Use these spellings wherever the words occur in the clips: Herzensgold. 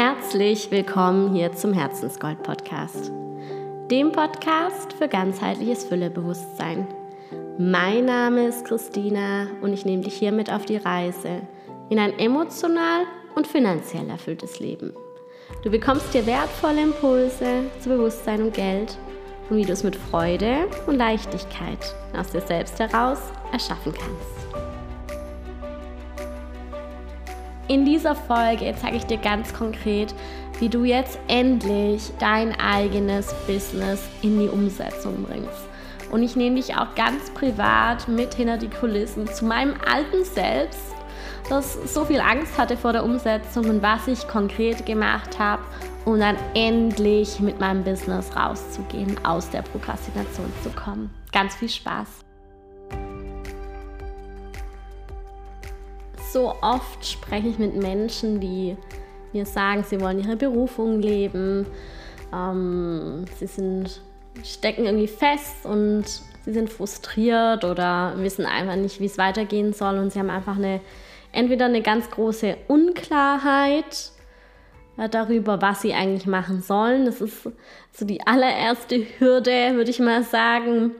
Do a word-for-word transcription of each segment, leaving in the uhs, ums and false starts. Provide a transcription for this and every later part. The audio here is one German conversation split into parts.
Herzlich willkommen hier zum Herzensgold-Podcast, dem Podcast für ganzheitliches Füllebewusstsein. Mein Name ist Christina und ich nehme dich hiermit auf die Reise in ein emotional und finanziell erfülltes Leben. Du bekommst hier wertvolle Impulse zu Bewusstsein und Geld und wie du es mit Freude und Leichtigkeit aus dir selbst heraus erschaffen kannst. In dieser Folge zeige ich dir ganz konkret, wie du jetzt endlich dein eigenes Business in die Umsetzung bringst. Und ich nehme dich auch ganz privat mit hinter die Kulissen zu meinem alten Selbst, das so viel Angst hatte vor der Umsetzung und was ich konkret gemacht habe, um dann endlich mit meinem Business rauszugehen, aus der Prokrastination zu kommen. Ganz viel Spaß! So oft spreche ich mit Menschen, die mir sagen, sie wollen ihre Berufung leben, ähm, sie sind, stecken irgendwie fest und sie sind frustriert oder wissen einfach nicht, wie es weitergehen soll, und sie haben einfach eine, entweder eine ganz große Unklarheit darüber, was sie eigentlich machen sollen. Das ist so die allererste Hürde, würde ich mal sagen,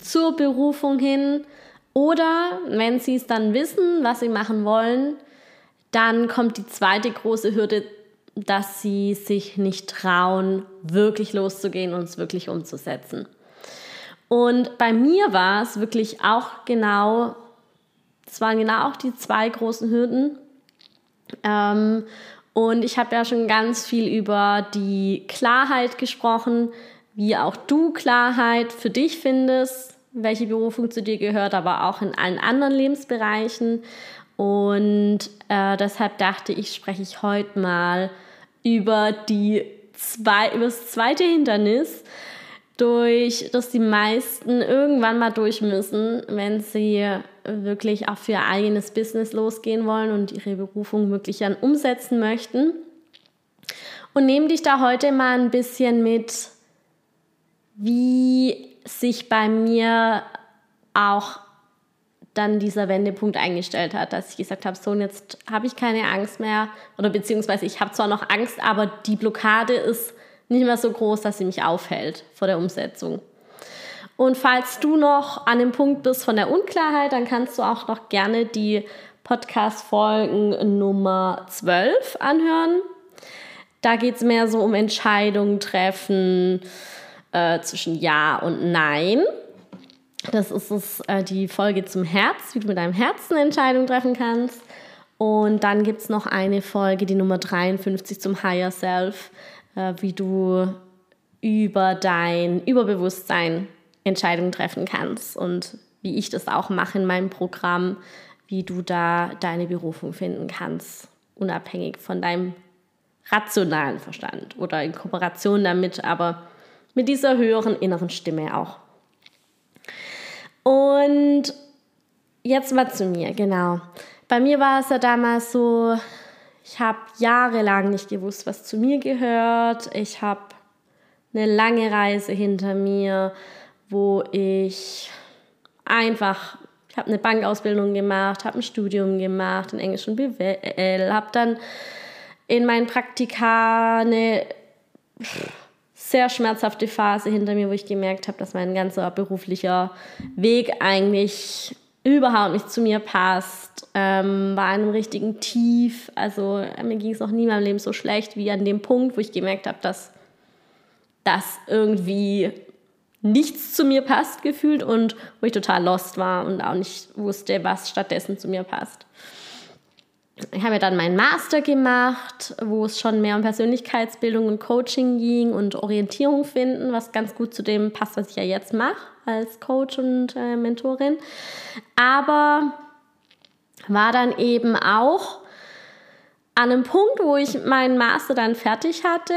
zur Berufung hin. Oder wenn sie es dann wissen, was sie machen wollen, dann kommt die zweite große Hürde, dass sie sich nicht trauen, wirklich loszugehen und es wirklich umzusetzen. Und bei mir war es wirklich auch genau, es waren genau auch die zwei großen Hürden. Ähm, und ich habe ja schon ganz viel über die Klarheit gesprochen, wie auch du Klarheit für dich findest, welche Berufung zu dir gehört, aber auch in allen anderen Lebensbereichen. Und äh, deshalb dachte ich, spreche ich heute mal über, die zwei, über das zweite Hindernis, durch das die meisten irgendwann mal durch müssen, wenn sie wirklich auch für ihr eigenes Business losgehen wollen und ihre Berufung wirklich dann umsetzen möchten. Und nehme dich da heute mal ein bisschen mit, wie sich bei mir auch dann dieser Wendepunkt eingestellt hat, dass ich gesagt habe, so, und jetzt habe ich keine Angst mehr, oder beziehungsweise ich habe zwar noch Angst, aber die Blockade ist nicht mehr so groß, dass sie mich aufhält vor der Umsetzung. Und falls du noch an dem Punkt bist von der Unklarheit, dann kannst du auch noch gerne die Podcast-Folgen Nummer zwölf anhören. Da geht es mehr so um Entscheidungen treffen, Äh, zwischen Ja und Nein. Das ist es, äh, die Folge zum Herz, wie du mit deinem Herzen Entscheidungen treffen kannst. Und dann gibt es noch eine Folge, die Nummer dreiundfünfzig zum Higher Self, äh, wie du über dein Überbewusstsein Entscheidungen treffen kannst und wie ich das auch mache in meinem Programm, wie du da deine Berufung finden kannst, unabhängig von deinem rationalen Verstand oder in Kooperation damit, aber mit dieser höheren inneren Stimme auch. Und jetzt mal zu mir, genau. Bei mir war es ja damals so, ich habe jahrelang nicht gewusst, was zu mir gehört. Ich habe eine lange Reise hinter mir, wo ich einfach, ich habe eine Bankausbildung gemacht, habe ein Studium gemacht, in Englisch und B W L, habe dann in meinen Praktika eine sehr schmerzhafte Phase hinter mir, wo ich gemerkt habe, dass mein ganzer beruflicher Weg eigentlich überhaupt nicht zu mir passt. Ähm, war in einem richtigen Tief. Also mir ging es noch nie in meinem Leben so schlecht wie an dem Punkt, wo ich gemerkt habe, dass das irgendwie nichts zu mir passt gefühlt und wo ich total lost war und auch nicht wusste, was stattdessen zu mir passt. Ich habe ja dann meinen Master gemacht, wo es schon mehr um Persönlichkeitsbildung und Coaching ging und Orientierung finden, was ganz gut zu dem passt, was ich ja jetzt mache als Coach und äh, Mentorin. Aber war dann eben auch an einem Punkt, wo ich meinen Master dann fertig hatte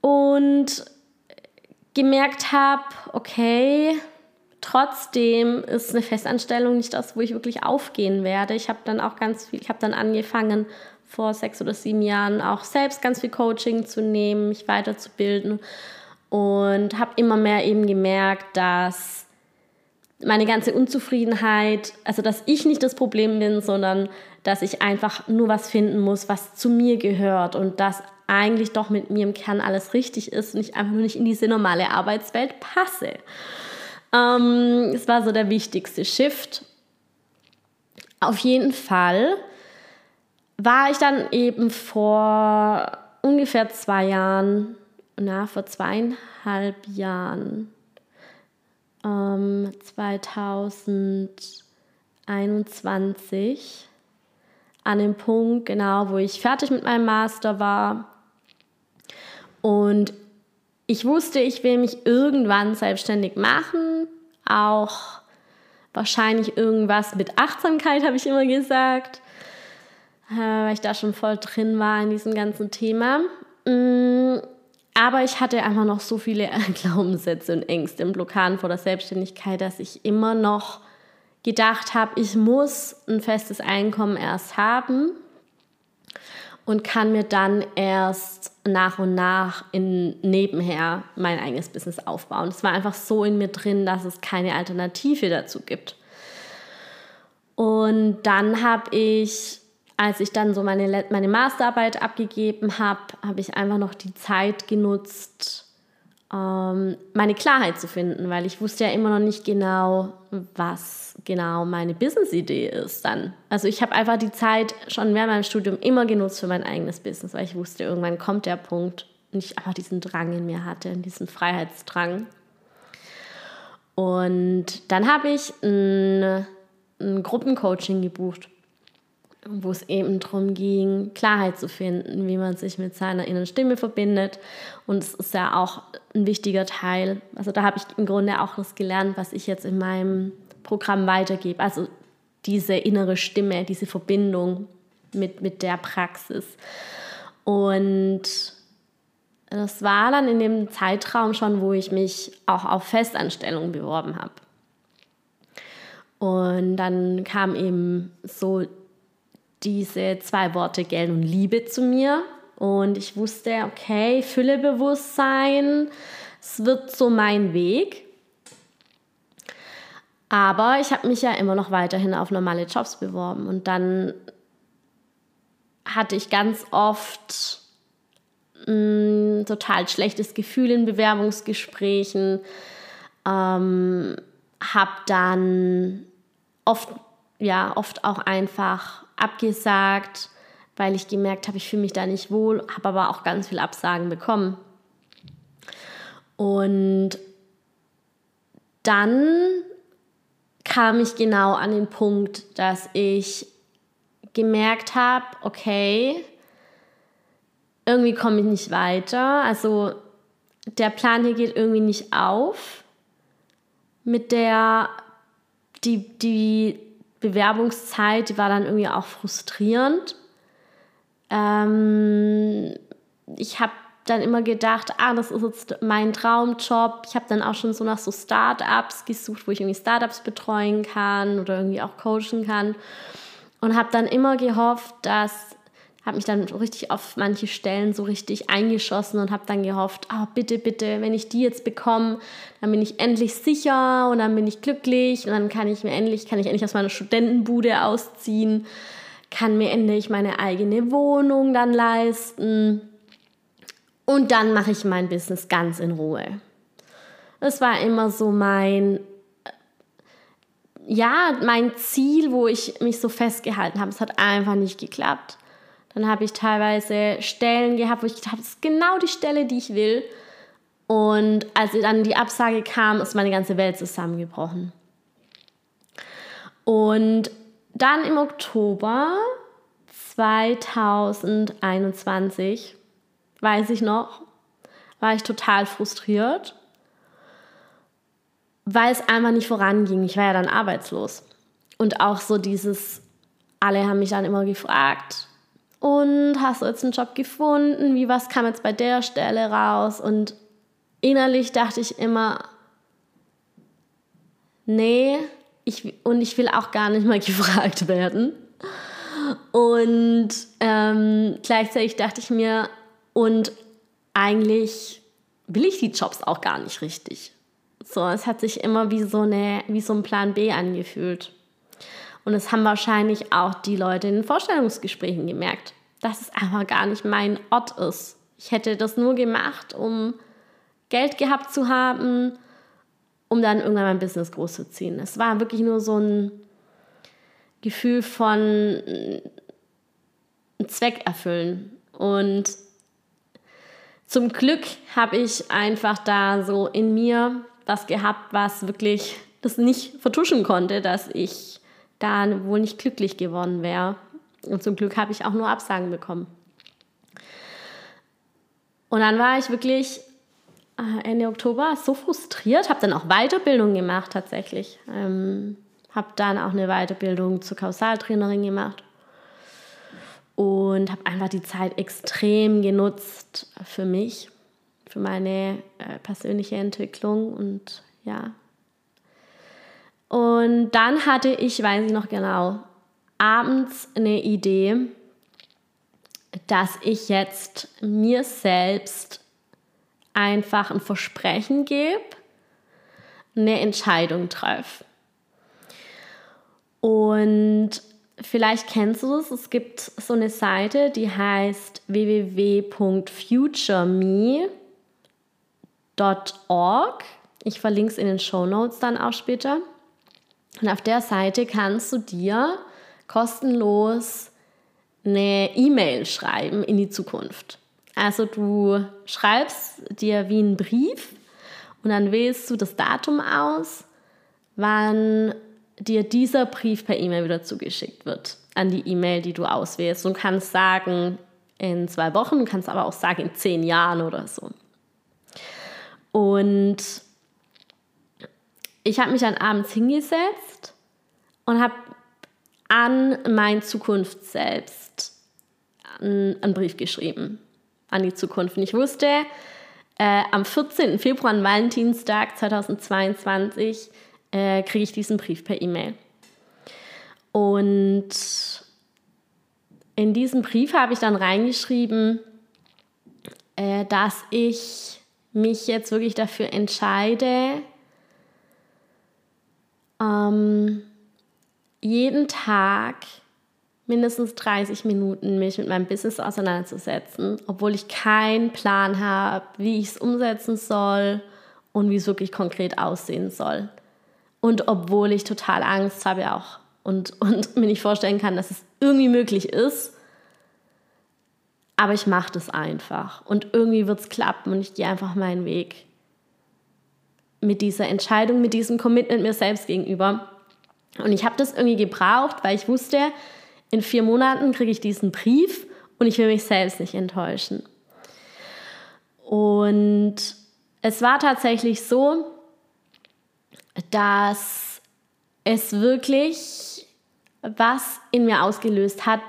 und gemerkt habe, okay, trotzdem ist eine Festanstellung nicht das, wo ich wirklich aufgehen werde. Ich habe dann auch ganz viel, ich habe dann angefangen, vor sechs oder sieben Jahren auch selbst ganz viel Coaching zu nehmen, mich weiterzubilden und habe immer mehr eben gemerkt, dass meine ganze Unzufriedenheit, also dass ich nicht das Problem bin, sondern dass ich einfach nur was finden muss, was zu mir gehört und dass eigentlich doch mit mir im Kern alles richtig ist und ich einfach nur nicht in diese normale Arbeitswelt passe. Ähm, das war so der wichtigste Shift. Auf jeden Fall war ich dann eben vor ungefähr zwei Jahren, na, vor zweieinhalb Jahren, zwanzig einundzwanzig an dem Punkt, genau, wo ich fertig mit meinem Master war und ich wusste, ich will mich irgendwann selbstständig machen, auch wahrscheinlich irgendwas mit Achtsamkeit, habe ich immer gesagt, weil ich da schon voll drin war in diesem ganzen Thema. Aber ich hatte einfach noch so viele Glaubenssätze und Ängste und Blockaden vor der Selbstständigkeit, dass ich immer noch gedacht habe, ich muss ein festes Einkommen erst haben und kann mir dann erst nach und nach in, nebenher mein eigenes Business aufbauen. Es war einfach so in mir drin, dass es keine Alternative dazu gibt. Und dann habe ich... Als ich dann so meine, meine Masterarbeit abgegeben habe, habe ich einfach noch die Zeit genutzt, ähm, meine Klarheit zu finden, weil ich wusste ja immer noch nicht genau, was genau meine Business-Idee ist dann. Also ich habe einfach die Zeit schon während meinem Studium immer genutzt für mein eigenes Business, weil ich wusste, irgendwann kommt der Punkt und ich einfach diesen Drang in mir hatte, diesen Freiheitsdrang. Und dann habe ich ein, ein Gruppencoaching gebucht, wo es eben darum ging, Klarheit zu finden, wie man sich mit seiner inneren Stimme verbindet. Und es ist ja auch ein wichtiger Teil. Also da habe ich im Grunde auch das gelernt, was ich jetzt in meinem Programm weitergebe. Also diese innere Stimme, diese Verbindung mit, mit der Praxis. Und das war dann in dem Zeitraum schon, wo ich mich auch auf Festanstellungen beworben habe. Und dann kam eben so diese zwei Worte Geld und Liebe zu mir und ich wusste, okay, Füllebewusstsein, es wird so mein Weg, aber ich habe mich ja immer noch weiterhin auf normale Jobs beworben und dann hatte ich ganz oft ein total schlechtes Gefühl in Bewerbungsgesprächen, ähm, habe dann oft, ja, oft auch einfach abgesagt, weil ich gemerkt habe, ich fühle mich da nicht wohl, habe aber auch ganz viele Absagen bekommen. Und dann kam ich genau an den Punkt, dass ich gemerkt habe, okay, irgendwie komme ich nicht weiter, also der Plan hier geht irgendwie nicht auf, mit der die, die Bewerbungszeit, die war dann irgendwie auch frustrierend. Ähm, ich habe dann immer gedacht, ah, das ist jetzt mein Traumjob. Ich habe dann auch schon so nach so Startups gesucht, wo ich irgendwie Startups betreuen kann oder irgendwie auch coachen kann und habe dann immer gehofft, dass, habe mich dann so richtig auf manche Stellen so richtig eingeschossen und habe dann gehofft, ah, bitte, bitte, wenn ich die jetzt bekomme, dann bin ich endlich sicher und dann bin ich glücklich und dann kann ich mir endlich, kann ich endlich aus meiner Studentenbude ausziehen, kann mir endlich meine eigene Wohnung dann leisten und dann mache ich mein Business ganz in Ruhe. Das war immer so mein, ja, mein Ziel, wo ich mich so festgehalten habe. Es hat einfach nicht geklappt. Dann habe ich teilweise Stellen gehabt, wo ich gedacht habe, das ist genau die Stelle, die ich will. Und als dann die Absage kam, ist meine ganze Welt zusammengebrochen. Und dann im Oktober zwanzig einundzwanzig, weiß ich noch, war ich total frustriert, weil es einfach nicht voranging. Ich war ja dann arbeitslos. Und auch so dieses, alle haben mich dann immer gefragt, und hast du jetzt einen Job gefunden? Wie, was kam jetzt bei der Stelle raus? Und innerlich dachte ich immer, nee, ich, und ich will auch gar nicht mal gefragt werden. Und ähm, gleichzeitig dachte ich mir, und eigentlich will ich die Jobs auch gar nicht richtig. So, es hat sich immer wie so, eine, wie so ein Plan B angefühlt. Und das haben wahrscheinlich auch die Leute in den Vorstellungsgesprächen gemerkt, dass es einfach gar nicht mein Ort ist. Ich hätte das nur gemacht, um Geld gehabt zu haben, um dann irgendwann mein Business groß zu ziehen. Es war wirklich nur so ein Gefühl von einen Zweck erfüllen. Und zum Glück habe ich einfach da so in mir was gehabt, was wirklich das nicht vertuschen konnte, dass ich da wohl nicht glücklich geworden wäre. Und zum Glück habe ich auch nur Absagen bekommen. Und dann war ich wirklich Ende Oktober so frustriert, habe dann auch Weiterbildung gemacht tatsächlich. Ähm, habe dann auch eine Weiterbildung zur Kausaltrainerin gemacht und habe einfach die Zeit extrem genutzt für mich, für meine äh, persönliche Entwicklung und ja. Und dann hatte ich, weiß ich noch genau, abends eine Idee, dass ich jetzt mir selbst einfach ein Versprechen gebe, eine Entscheidung treffe. Und vielleicht kennst du es, es gibt so eine Seite, die heißt w w w punkt futureme punkt org. Ich verlinke es in den Shownotes dann auch später. Und auf der Seite kannst du dir kostenlos eine E-Mail schreiben in die Zukunft. Also du schreibst dir wie einen Brief und dann wählst du das Datum aus, wann dir dieser Brief per E-Mail wieder zugeschickt wird, an die E-Mail, die du auswählst. Und kannst sagen, in zwei Wochen, kannst aber auch sagen, in zehn Jahren oder so. Und ich habe mich dann abends hingesetzt und habe an mein Zukunft selbst einen Brief geschrieben, an die Zukunft. Und ich wusste, äh, am vierzehnten Februar, an Valentinstag zweitausendzweiundzwanzig, kriege ich diesen Brief per E-Mail. Und in diesen Brief habe ich dann reingeschrieben, dass ich mich jetzt wirklich dafür entscheide, jeden Tag mindestens dreißig Minuten mich mit meinem Business auseinanderzusetzen, obwohl ich keinen Plan habe, wie ich es umsetzen soll und wie es wirklich konkret aussehen soll. Und obwohl ich total Angst habe auch und, und mir nicht vorstellen kann, dass es irgendwie möglich ist, aber ich mache das einfach und irgendwie wird es klappen und ich gehe einfach meinen Weg mit dieser Entscheidung, mit diesem Commitment mir selbst gegenüber. Und ich habe das irgendwie gebraucht, weil ich wusste, in vier Monaten kriege ich diesen Brief und ich will mich selbst nicht enttäuschen. Und es war tatsächlich so, dass es wirklich was in mir ausgelöst hat,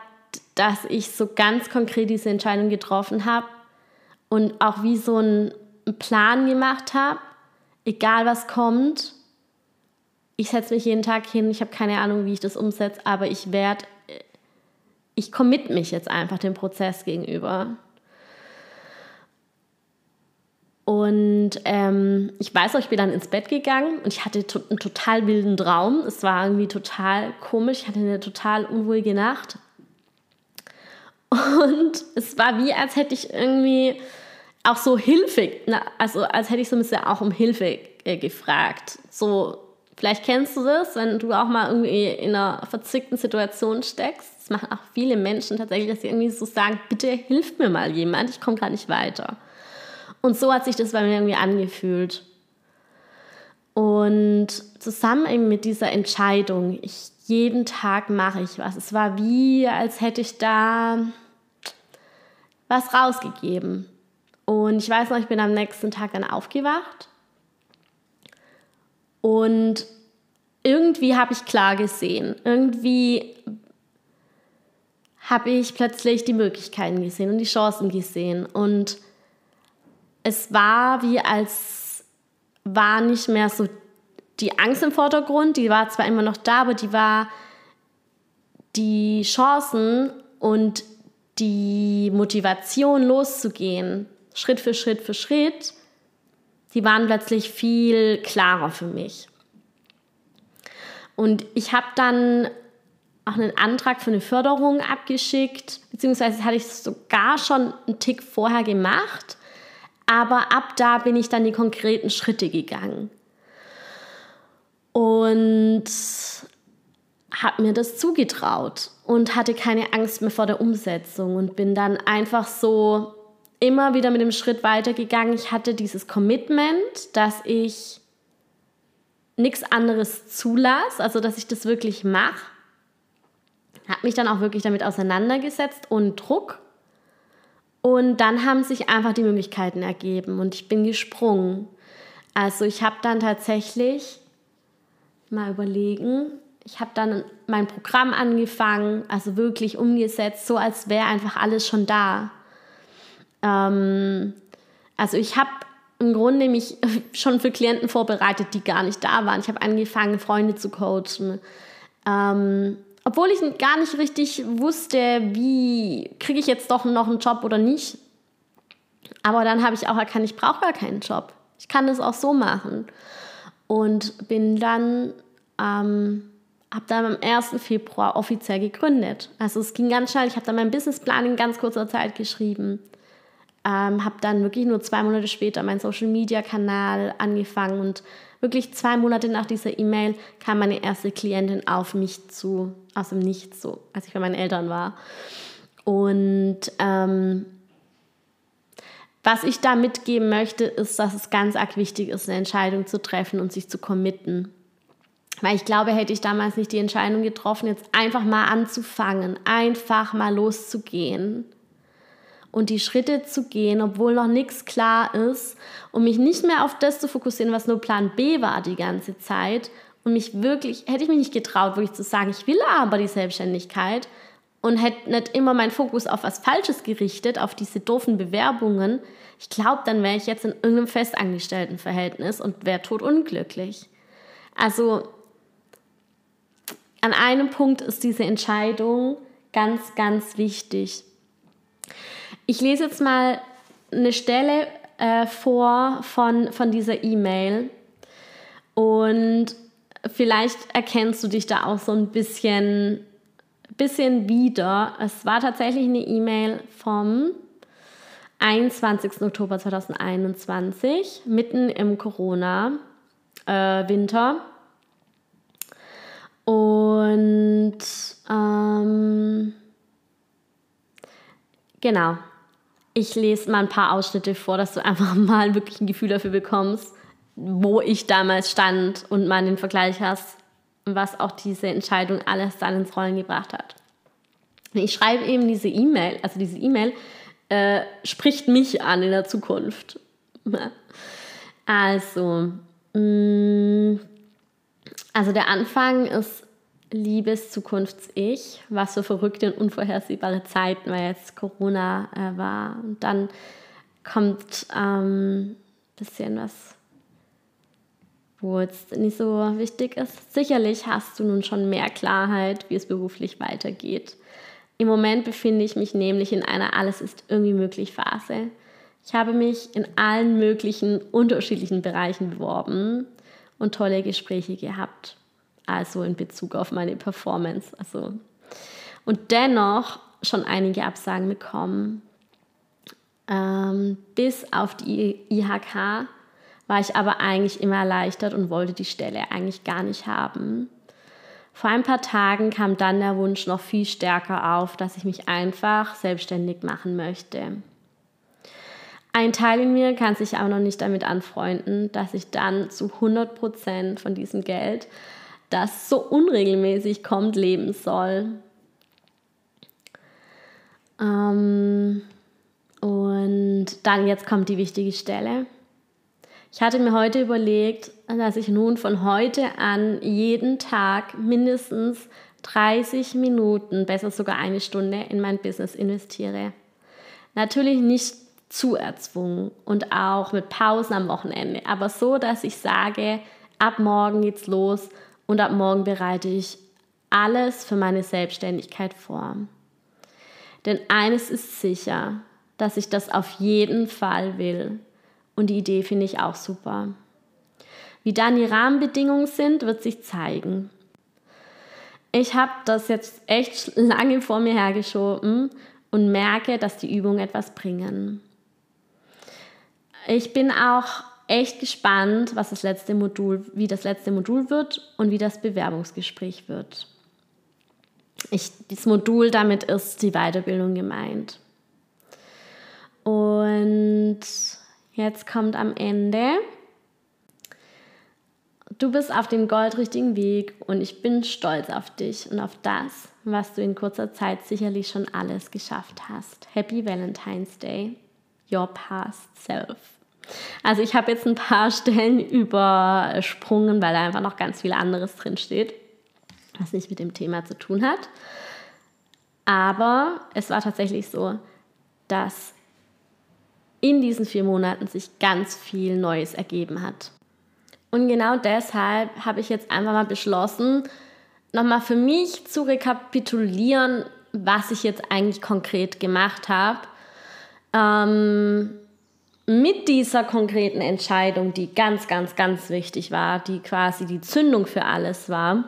dass ich so ganz konkret diese Entscheidung getroffen habe und auch wie so einen Plan gemacht habe, egal was kommt, ich setze mich jeden Tag hin, ich habe keine Ahnung, wie ich das umsetze, aber ich werde, ich committe mich jetzt einfach dem Prozess gegenüber. Und ähm, ich weiß noch, ich bin dann ins Bett gegangen und ich hatte to- einen total wilden Traum. Es war irgendwie total komisch. Ich hatte eine total unruhige Nacht. Und es war wie, als hätte ich irgendwie auch so Hilfe, na, also als hätte ich so ein bisschen auch um Hilfe äh, gefragt. So, vielleicht kennst du das, wenn du auch mal irgendwie in einer verzwickten Situation steckst. Das machen auch viele Menschen tatsächlich, dass sie irgendwie so sagen, bitte hilf mir mal jemand, ich komme gerade nicht weiter. Und so hat sich das bei mir irgendwie angefühlt. Und zusammen eben mit dieser Entscheidung, ich, jeden Tag mache ich was. Es war wie, als hätte ich da was rausgegeben. Und ich weiß noch, ich bin am nächsten Tag dann aufgewacht. Und irgendwie habe ich klar gesehen. Irgendwie habe ich plötzlich die Möglichkeiten gesehen und die Chancen gesehen. Und es war wie als war nicht mehr so die Angst im Vordergrund, die war zwar immer noch da, aber die war die Chancen und die Motivation loszugehen, Schritt für Schritt für Schritt, Die waren plötzlich viel klarer für mich. Und ich habe dann auch einen Antrag für eine Förderung abgeschickt, beziehungsweise hatte ich es sogar schon einen Tick vorher gemacht, aber ab da bin ich dann die konkreten Schritte gegangen und habe mir das zugetraut und hatte keine Angst mehr vor der Umsetzung und bin dann einfach so immer wieder mit dem Schritt weitergegangen. Ich hatte dieses Commitment, dass ich nichts anderes zulasse, also dass ich das wirklich mache. Habe mich dann auch wirklich damit auseinandergesetzt, ohne Druck. Und dann haben sich einfach die Möglichkeiten ergeben und ich bin gesprungen. Also ich habe dann tatsächlich, mal überlegen, ich habe dann mein Programm angefangen, also wirklich umgesetzt, so als wäre einfach alles schon da. Ähm, also ich habe im Grunde mich schon für Klienten vorbereitet, die gar nicht da waren. Ich habe angefangen, Freunde zu coachen. Ähm, Obwohl ich gar nicht richtig wusste, wie kriege ich jetzt doch noch einen Job oder nicht. Aber dann habe ich auch erkannt, ich brauche gar keinen Job. Ich kann das auch so machen. Und bin dann, ähm, habe dann am ersten Februar offiziell gegründet. Also es ging ganz schnell. Ich habe dann meinen Businessplan in ganz kurzer Zeit geschrieben. Ähm, habe dann wirklich nur zwei Monate später meinen Social-Media-Kanal angefangen. Und wirklich zwei Monate nach dieser E-Mail kam meine erste Klientin auf mich zu, aus dem Nichts, so, als ich bei meinen Eltern war. Und ähm, was ich da mitgeben möchte, ist, dass es ganz arg wichtig ist, eine Entscheidung zu treffen und sich zu committen. Weil ich glaube, hätte ich damals nicht die Entscheidung getroffen, jetzt einfach mal anzufangen, einfach mal loszugehen und die Schritte zu gehen, obwohl noch nichts klar ist, um mich nicht mehr auf das zu fokussieren, was nur Plan B war die ganze Zeit, und mich wirklich, hätte ich mich nicht getraut, wirklich zu sagen, ich will aber die Selbstständigkeit, und hätte nicht immer meinen Fokus auf was Falsches gerichtet, auf diese doofen Bewerbungen, ich glaube, dann wäre ich jetzt in irgendeinem festangestellten Verhältnis und wäre totunglücklich. Also an einem Punkt ist diese Entscheidung ganz, ganz wichtig. Ich lese jetzt mal eine Stelle äh, vor von, von dieser E-Mail und vielleicht erkennst du dich da auch so ein bisschen, bisschen wieder. Es war tatsächlich eine E-Mail vom einundzwanzigsten Oktober zweitausendeinundzwanzig, mitten im Corona-Winter. Äh, und ähm, genau. Ich lese mal ein paar Ausschnitte vor, dass du einfach mal wirklich ein Gefühl dafür bekommst, wo ich damals stand, und mal den Vergleich hast, was auch diese Entscheidung alles dann ins Rollen gebracht hat. Ich schreibe eben diese E-Mail, also diese E-Mail äh, spricht mich an in der Zukunft. Also, mh, also der Anfang ist: Liebes Zukunfts-Ich, was für verrückte und unvorhersehbare Zeiten, weil jetzt Corona äh, war. Und dann kommt ein ähm, bisschen was, wo jetzt nicht so wichtig ist. Sicherlich hast du nun schon mehr Klarheit, wie es beruflich weitergeht. Im Moment befinde ich mich nämlich in einer Alles-ist-irgendwie-möglich-Phase. Ich habe mich in allen möglichen unterschiedlichen Bereichen beworben und tolle Gespräche gehabt. Also in Bezug auf meine Performance. Also. Und dennoch schon einige Absagen bekommen. Ähm, bis auf die I H K war ich aber eigentlich immer erleichtert und wollte die Stelle eigentlich gar nicht haben. Vor ein paar Tagen kam dann der Wunsch noch viel stärker auf, dass ich mich einfach selbstständig machen möchte. Ein Teil in mir kann sich aber noch nicht damit anfreunden, dass ich dann zu hundert Prozent von diesem Geld, das so unregelmäßig kommt, leben soll. Ähm, und dann jetzt kommt die wichtige Stelle. Ich hatte mir heute überlegt, dass ich nun von heute an jeden Tag mindestens dreißig Minuten, besser sogar eine Stunde, in mein Business investiere. Natürlich nicht zu erzwungen und auch mit Pausen am Wochenende, aber so, dass ich sage, ab morgen geht's los. Und ab morgen bereite ich alles für meine Selbstständigkeit vor. Denn eines ist sicher, dass ich das auf jeden Fall will Und die Idee finde ich auch super. Wie dann die Rahmenbedingungen sind, wird sich zeigen. Ich habe das jetzt echt lange vor mir hergeschoben und merke, dass die Übungen etwas bringen. Ich bin auch echt gespannt, was das letzte Modul, wie das letzte Modul wird und wie das Bewerbungsgespräch wird. Ich, das Modul, damit ist die Weiterbildung gemeint. Und jetzt kommt am Ende: Du bist auf dem goldrichtigen Weg und ich bin stolz auf dich und auf das, was du in kurzer Zeit sicherlich schon alles geschafft hast. Happy Valentine's Day, your past self. Also ich habe jetzt ein paar Stellen übersprungen, weil da einfach noch ganz viel anderes drin steht, was nicht mit dem Thema zu tun hat. Aber es war tatsächlich so, dass in diesen vier Monaten sich ganz viel Neues ergeben hat. Und genau deshalb habe ich jetzt einfach mal beschlossen, nochmal für mich zu rekapitulieren, was ich jetzt eigentlich konkret gemacht habe. Ähm, mit dieser konkreten Entscheidung, die ganz, ganz, ganz wichtig war, die quasi die Zündung für alles war.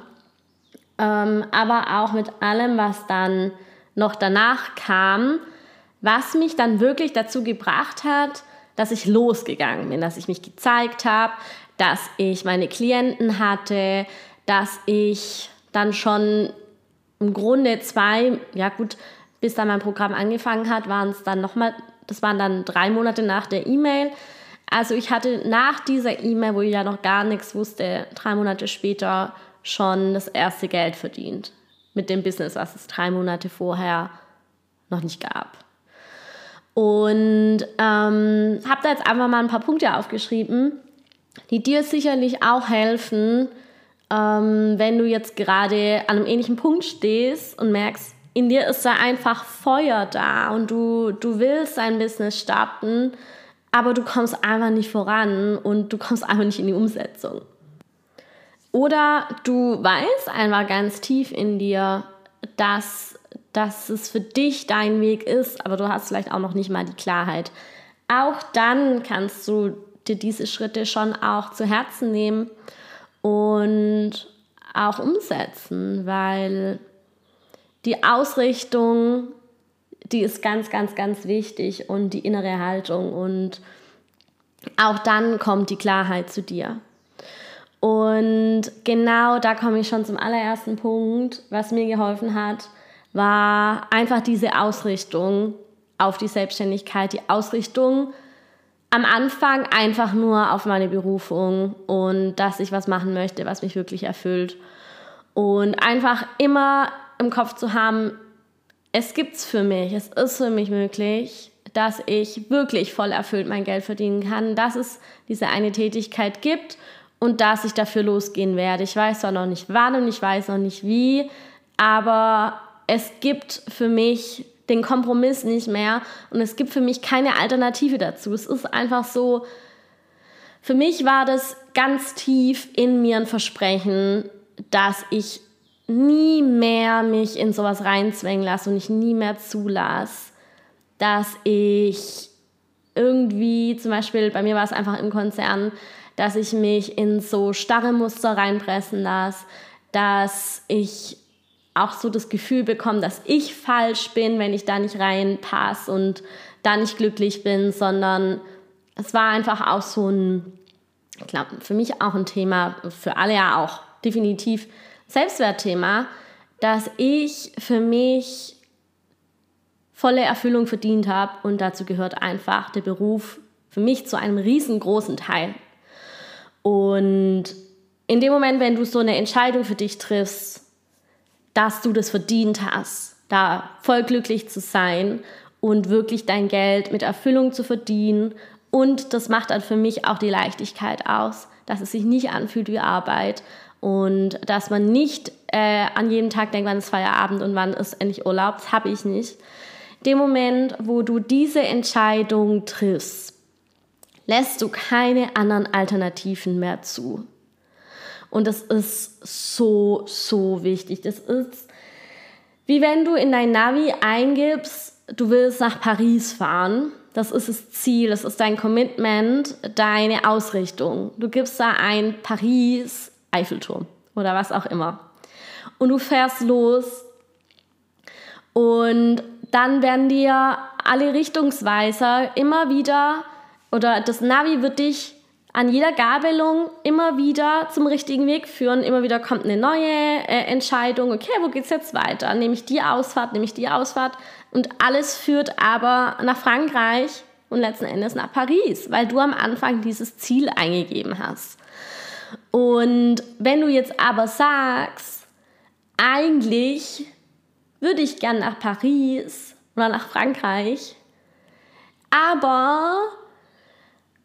Ähm, aber auch mit allem, was dann noch danach kam, was mich dann wirklich dazu gebracht hat, dass ich losgegangen bin, dass ich mich gezeigt habe, dass ich meine Klienten hatte, dass ich dann schon im Grunde zwei, ja gut, bis dann mein Programm angefangen hat, waren es dann nochmal, das waren dann drei Monate nach der E-Mail. Also ich hatte nach dieser E-Mail, wo ich ja noch gar nichts wusste, drei Monate später schon das erste Geld verdient mit dem Business, was es drei Monate vorher noch nicht gab. Und ähm, habe da jetzt einfach mal ein paar Punkte aufgeschrieben, die dir sicherlich auch helfen, ähm, wenn du jetzt gerade an einem ähnlichen Punkt stehst und merkst, in dir ist da einfach Feuer da und du, du willst ein Business starten, aber du kommst einfach nicht voran und du kommst einfach nicht in die Umsetzung. Oder du weißt einfach ganz tief in dir, dass dass es für dich dein Weg ist, aber du hast vielleicht auch noch nicht mal die Klarheit. Auch dann kannst du dir diese Schritte schon auch zu Herzen nehmen und auch umsetzen, weil die Ausrichtung, die ist ganz, ganz, ganz wichtig und die innere Haltung und auch dann kommt die Klarheit zu dir. Und genau da komme ich schon zum allerersten Punkt, was mir geholfen hat, war einfach diese Ausrichtung auf die Selbstständigkeit, die Ausrichtung am Anfang einfach nur auf meine Berufung und dass ich was machen möchte, was mich wirklich erfüllt. Und einfach immer im Kopf zu haben, es gibt's für mich, es ist für mich möglich, dass ich wirklich voll erfüllt mein Geld verdienen kann, dass es diese eine Tätigkeit gibt und dass ich dafür losgehen werde. Ich weiß zwar noch nicht wann und ich weiß noch nicht wie, aber es gibt für mich den Kompromiss nicht mehr und es gibt für mich keine Alternative dazu. Es ist einfach so, für mich war das ganz tief in mir ein Versprechen, dass ich nie mehr mich in sowas reinzwängen lasse und ich nie mehr zulasse, dass ich irgendwie, zum Beispiel bei mir war es einfach im Konzern, dass ich mich in so starre Muster reinpressen lasse, dass ich auch so das Gefühl bekommen, dass ich falsch bin, wenn ich da nicht reinpasse und da nicht glücklich bin, sondern es war einfach auch so ein, ich glaube, für mich auch ein Thema, für alle ja auch definitiv Selbstwertthema, dass ich für mich volle Erfüllung verdient habe und dazu gehört einfach der Beruf für mich zu einem riesengroßen Teil. Und in dem Moment, wenn du so eine Entscheidung für dich triffst, dass du das verdient hast, da voll glücklich zu sein und wirklich dein Geld mit Erfüllung zu verdienen. Und das macht dann für mich auch die Leichtigkeit aus, dass es sich nicht anfühlt wie Arbeit und dass man nicht äh, an jedem Tag denkt, wann ist Feierabend und wann ist endlich Urlaub. Das habe ich nicht. In dem Moment, wo du diese Entscheidung triffst, lässt du keine anderen Alternativen mehr zu. Und das ist so, so wichtig. Das ist, wie wenn du in dein Navi eingibst, du willst nach Paris fahren Das ist das Ziel, das ist dein Commitment, deine Ausrichtung. Du gibst da ein Paris, Eiffelturm oder was auch immer. Und du fährst los und dann werden dir alle Richtungsweiser immer wieder, oder das Navi wird dich an jeder Gabelung immer wieder zum richtigen Weg führen. Immer wieder kommt eine neue äh, Entscheidung. Okay, wo geht's jetzt weiter? Nehme ich die Ausfahrt, nehme ich die Ausfahrt. Und alles führt aber nach Frankreich und letzten Endes nach Paris, weil du am Anfang dieses Ziel eingegeben hast. Und wenn du jetzt aber sagst, eigentlich würde ich gern nach Paris oder nach Frankreich, aber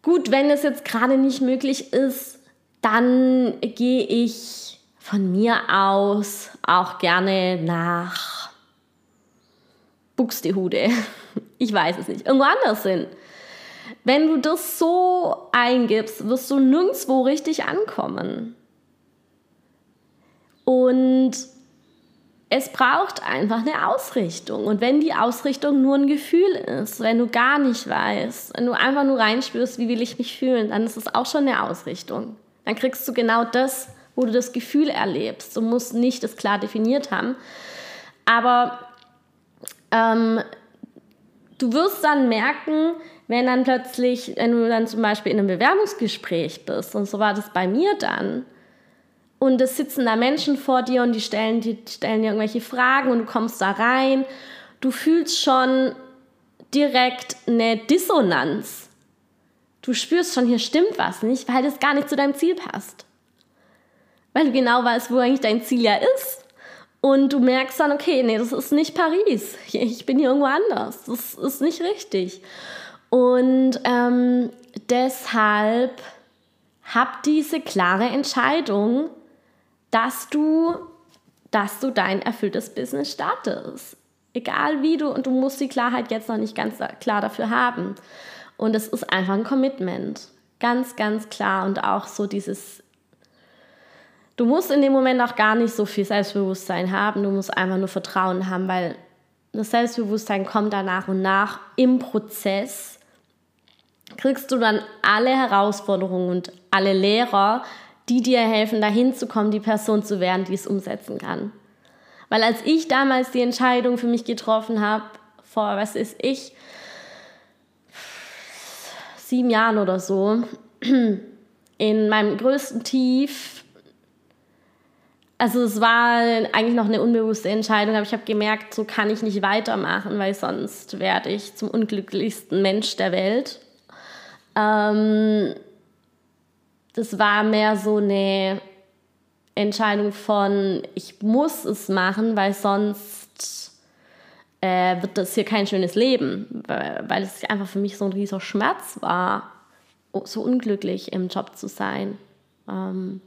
gut, wenn es jetzt gerade nicht möglich ist, dann gehe ich von mir aus auch gerne nach Buxtehude. Ich weiß es nicht. Irgendwo anders hin. Wenn du das so eingibst, wirst du nirgendwo richtig ankommen. Und es braucht einfach eine Ausrichtung. Und wenn die Ausrichtung nur ein Gefühl ist, wenn du gar nicht weißt, wenn du einfach nur reinspürst, wie will ich mich fühlen, dann ist es auch schon eine Ausrichtung. Dann kriegst du genau das, wo du das Gefühl erlebst. Du musst nicht das klar definiert haben. Aber ähm, du wirst dann merken, wenn dann plötzlich, wenn du dann zum Beispiel in einem Bewerbungsgespräch bist, und so war das bei mir dann, und es sitzen da Menschen vor dir und die stellen, die stellen dir irgendwelche Fragen und du kommst da rein. Du fühlst schon direkt eine Dissonanz. Du spürst schon, hier stimmt was nicht, weil das gar nicht zu deinem Ziel passt. Weil du genau weißt, wo eigentlich dein Ziel ja ist. Und du merkst dann, okay, nee, das ist nicht Paris. Ich bin hier irgendwo anders. Das ist nicht richtig. Und ähm, deshalb hab diese klare Entscheidung, dass du, dass du dein erfülltes Business startest. Egal wie du, und du musst die Klarheit jetzt noch nicht ganz klar dafür haben. Und es ist einfach ein Commitment. Ganz, ganz klar. Und auch so dieses, du musst in dem Moment auch gar nicht so viel Selbstbewusstsein haben. Du musst einfach nur Vertrauen haben, weil das Selbstbewusstsein kommt dann nach und nach im Prozess. Kriegst du dann alle Herausforderungen und alle Lehrer, die dir helfen, dahin zu kommen, die Person zu werden, die es umsetzen kann. Weil als ich damals die Entscheidung für mich getroffen habe, vor, was ist ich, sieben Jahren oder so, in meinem größten Tief, also es war eigentlich noch eine unbewusste Entscheidung, aber ich habe gemerkt, so kann ich nicht weitermachen, weil sonst werde ich zum unglücklichsten Mensch der Welt. Ähm, das war mehr so eine Entscheidung von, ich muss es machen, weil sonst äh, wird das hier kein schönes Leben, weil es einfach für mich so ein riesiger Schmerz war, so unglücklich im Job zu sein. Ähm,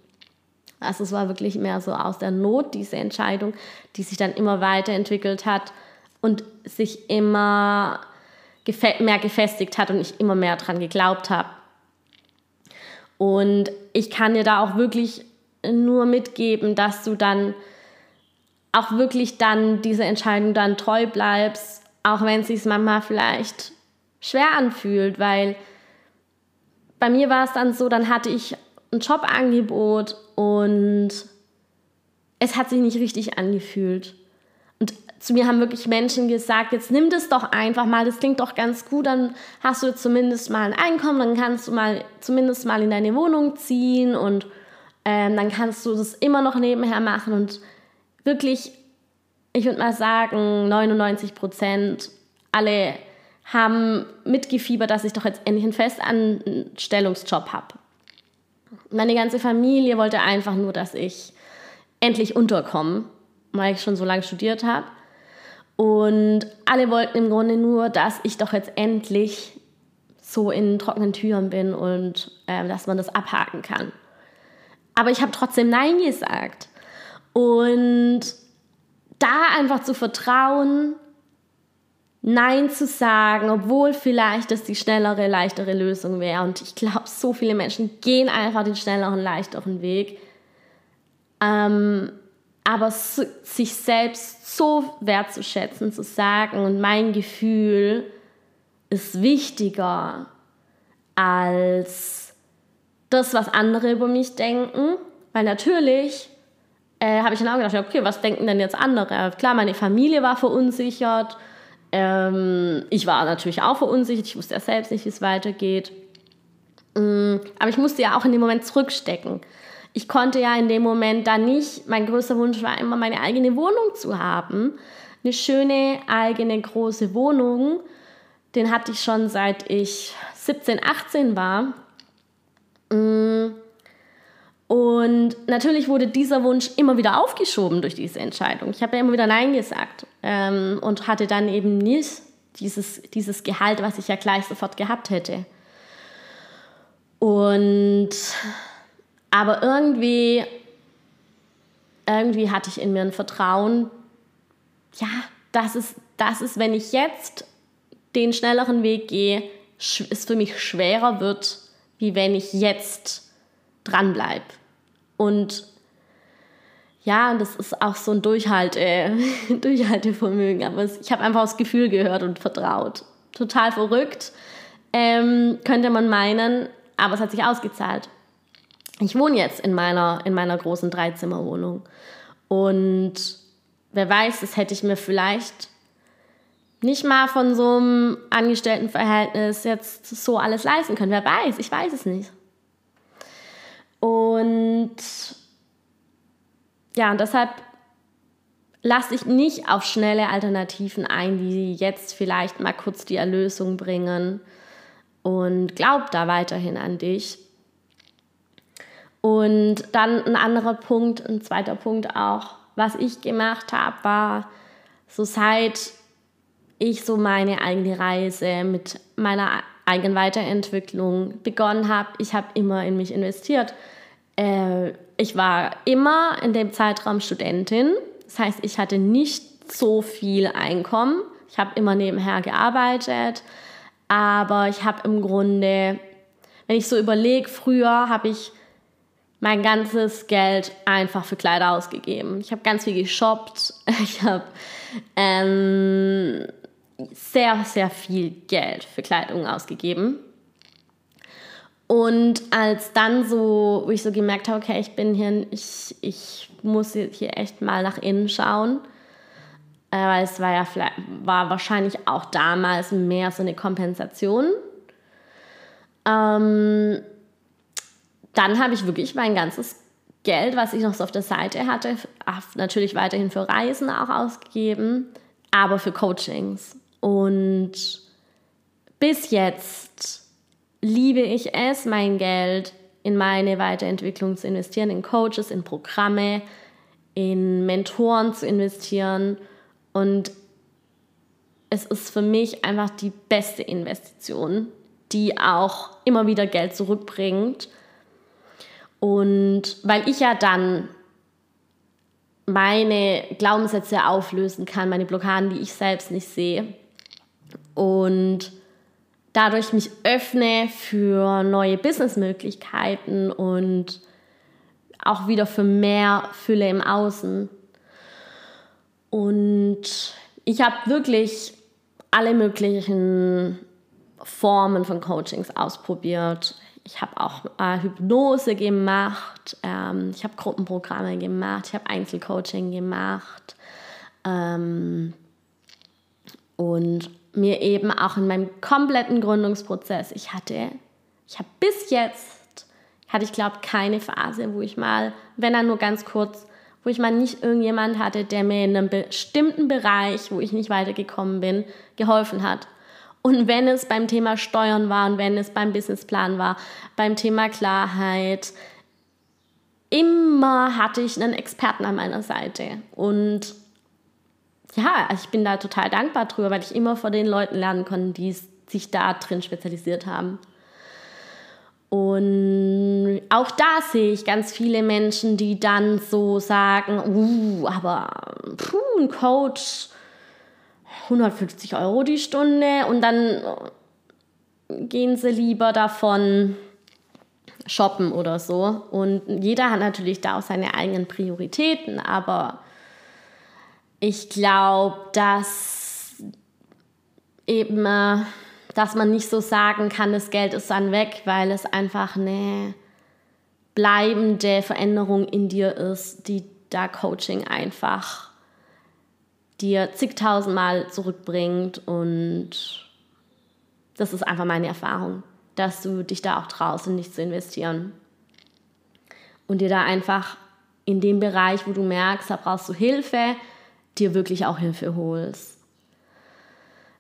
also es war wirklich mehr so aus der Not diese Entscheidung, die sich dann immer weiterentwickelt hat und sich immer mehr gefestigt hat und ich immer mehr dran geglaubt habe. Und ich kann dir da auch wirklich nur mitgeben, dass du dann auch wirklich dann dieser Entscheidung dann treu bleibst, auch wenn es sich manchmal vielleicht schwer anfühlt, weil bei mir war es dann so, dann hatte ich ein Jobangebot und es hat sich nicht richtig angefühlt. Und zu mir haben wirklich Menschen gesagt, jetzt nimm das doch einfach mal, das klingt doch ganz gut, dann hast du zumindest mal ein Einkommen, dann kannst du mal zumindest mal in deine Wohnung ziehen und ähm, dann kannst du das immer noch nebenher machen. Und wirklich, ich würde mal sagen, neunundneunzig Prozent alle haben mitgefiebert, dass ich doch jetzt endlich einen Festanstellungsjob habe. Meine ganze Familie wollte einfach nur, dass ich endlich unterkomme, weil ich schon so lange studiert habe. Und alle wollten im Grunde nur, dass ich doch jetzt endlich so in trockenen Türen bin und äh, dass man das abhaken kann. Aber ich habe trotzdem Nein gesagt. Und da einfach zu vertrauen, Nein zu sagen, obwohl vielleicht das die schnellere, leichtere Lösung wäre. Und ich glaube, so viele Menschen gehen einfach den schnelleren, leichteren Weg. Ähm, Aber sich selbst so wertzuschätzen, zu sagen, und mein Gefühl ist wichtiger als das, was andere über mich denken. Weil natürlich äh, habe ich dann auch gedacht, okay, was denken denn jetzt andere? Klar, meine Familie war verunsichert. Ähm, ich war natürlich auch verunsichert. Ich wusste ja selbst nicht, wie es weitergeht. Ähm, aber ich musste ja auch in dem Moment zurückstecken. Ich konnte ja in dem Moment dann nicht, mein größter Wunsch war immer, meine eigene Wohnung zu haben. Eine schöne, eigene, große Wohnung. Den hatte ich schon seit ich siebzehn, achtzehn war. Und natürlich wurde dieser Wunsch immer wieder aufgeschoben durch diese Entscheidung. Ich habe ja immer wieder Nein gesagt ähm, und hatte dann eben nicht dieses, dieses Gehalt, was ich ja gleich sofort gehabt hätte. Und aber irgendwie, irgendwie hatte ich in mir ein Vertrauen, ja, das ist, das ist, wenn ich jetzt den schnelleren Weg gehe, es für mich schwerer wird, wie wenn ich jetzt dranbleibe. Und ja, das ist auch so ein Durchhalte, Durchhaltevermögen. Aber ich habe einfach das Gefühl gehört und vertraut. Total verrückt, ähm, könnte man meinen, aber es hat sich ausgezahlt. Ich wohne jetzt in meiner, in meiner großen Dreizimmerwohnung. Und wer weiß, das hätte ich mir vielleicht nicht mal von so einem Angestelltenverhältnis jetzt so alles leisten können. Wer weiß, ich weiß es nicht. Und ja, und deshalb lasse ich nicht auf schnelle Alternativen ein, die jetzt vielleicht mal kurz die Erlösung bringen, und glaub da weiterhin an dich. Und dann ein anderer Punkt, ein zweiter Punkt auch, was ich gemacht habe, war so seit ich so meine eigene Reise mit meiner eigenen Weiterentwicklung begonnen habe. Ich habe immer in mich investiert. Äh, ich war immer in dem Zeitraum Studentin. Das heißt, ich hatte nicht so viel Einkommen. Ich habe immer nebenher gearbeitet. Aber ich habe im Grunde, wenn ich so überlege, früher habe ich mein ganzes Geld einfach für Kleider ausgegeben. Ich habe ganz viel geshoppt. Ich habe ähm, sehr, sehr viel Geld für Kleidung ausgegeben. Und als dann so, wo ich so gemerkt habe, okay, ich bin hier, ich, ich muss hier echt mal nach innen schauen, äh, weil es war ja vielleicht, war wahrscheinlich auch damals mehr so eine Kompensation. Ähm, dann habe ich wirklich mein ganzes Geld, was ich noch so auf der Seite hatte, natürlich weiterhin für Reisen auch ausgegeben, aber für Coachings. Und bis jetzt liebe ich es, mein Geld in meine Weiterentwicklung zu investieren, in Coaches, in Programme, in Mentoren zu investieren. Und es ist für mich einfach die beste Investition, die auch immer wieder Geld zurückbringt. Und weil ich ja dann meine Glaubenssätze auflösen kann, meine Blockaden, die ich selbst nicht sehe, und dadurch mich öffne für neue Businessmöglichkeiten und auch wieder für mehr Fülle im Außen. Und ich habe wirklich alle möglichen Formen von Coachings ausprobiert. Ich habe auch äh, Hypnose gemacht, ähm, ich habe Gruppenprogramme gemacht, ich habe Einzelcoaching gemacht, ähm, und mir eben auch in meinem kompletten Gründungsprozess, ich hatte, ich habe bis jetzt, hatte ich glaube keine Phase, wo ich mal, wenn dann nur ganz kurz, wo ich mal nicht irgendjemand hatte, der mir in einem bestimmten Bereich, wo ich nicht weitergekommen bin, geholfen hat. Und wenn es beim Thema Steuern war und wenn es beim Businessplan war, beim Thema Klarheit, immer hatte ich einen Experten an meiner Seite. Und ja, ich bin da total dankbar drüber, weil ich immer von den Leuten lernen konnte, die sich da drin spezialisiert haben. Und auch da sehe ich ganz viele Menschen, die dann so sagen, uh, aber puh, ein Coach, hundertfünfzig Euro die Stunde, und dann gehen sie lieber davon shoppen oder so. Und jeder hat natürlich da auch seine eigenen Prioritäten, aber ich glaube, dass eben dass man nicht so sagen kann, das Geld ist dann weg, weil es einfach eine bleibende Veränderung in dir ist, die da Coaching einfach dir zigtausendmal zurückbringt. Und das ist einfach meine Erfahrung, dass du dich da auch traust, in dich zu investieren. Und dir da einfach in dem Bereich, wo du merkst, da brauchst du Hilfe, dir wirklich auch Hilfe holst.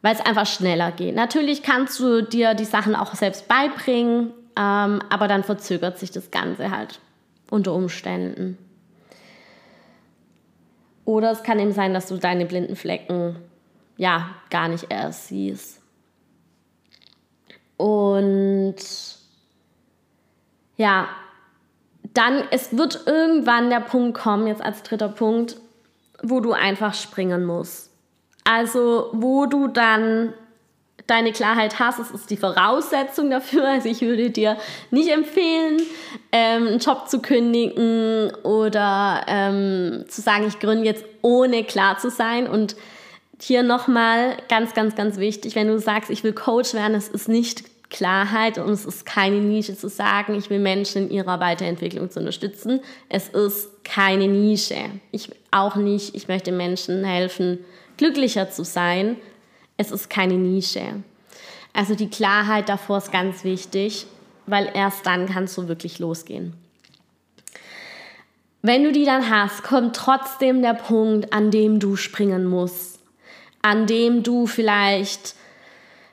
Weil es einfach schneller geht. Natürlich kannst du dir die Sachen auch selbst beibringen, ähm, aber dann verzögert sich das Ganze halt unter Umständen. Oder es kann eben sein, dass du deine blinden Flecken ja gar nicht erst siehst. Und ja, dann, es wird irgendwann der Punkt kommen, jetzt als dritter Punkt, wo du einfach springen musst. Also wo du dann deine Klarheit hast, es ist die Voraussetzung dafür. Also ich würde dir nicht empfehlen, ähm, einen Job zu kündigen oder ähm, zu sagen, ich gründe jetzt, ohne klar zu sein. Und hier nochmal ganz, ganz, ganz wichtig, wenn du sagst, ich will Coach werden, es ist nicht Klarheit und es ist keine Nische zu sagen, ich will Menschen in ihrer Weiterentwicklung zu unterstützen. Es ist keine Nische. Ich auch nicht, ich möchte Menschen helfen, glücklicher zu sein. Es ist keine Nische. Also die Klarheit davor ist ganz wichtig, weil erst dann kannst du wirklich losgehen. Wenn du die dann hast, kommt trotzdem der Punkt, an dem du springen musst, an dem du vielleicht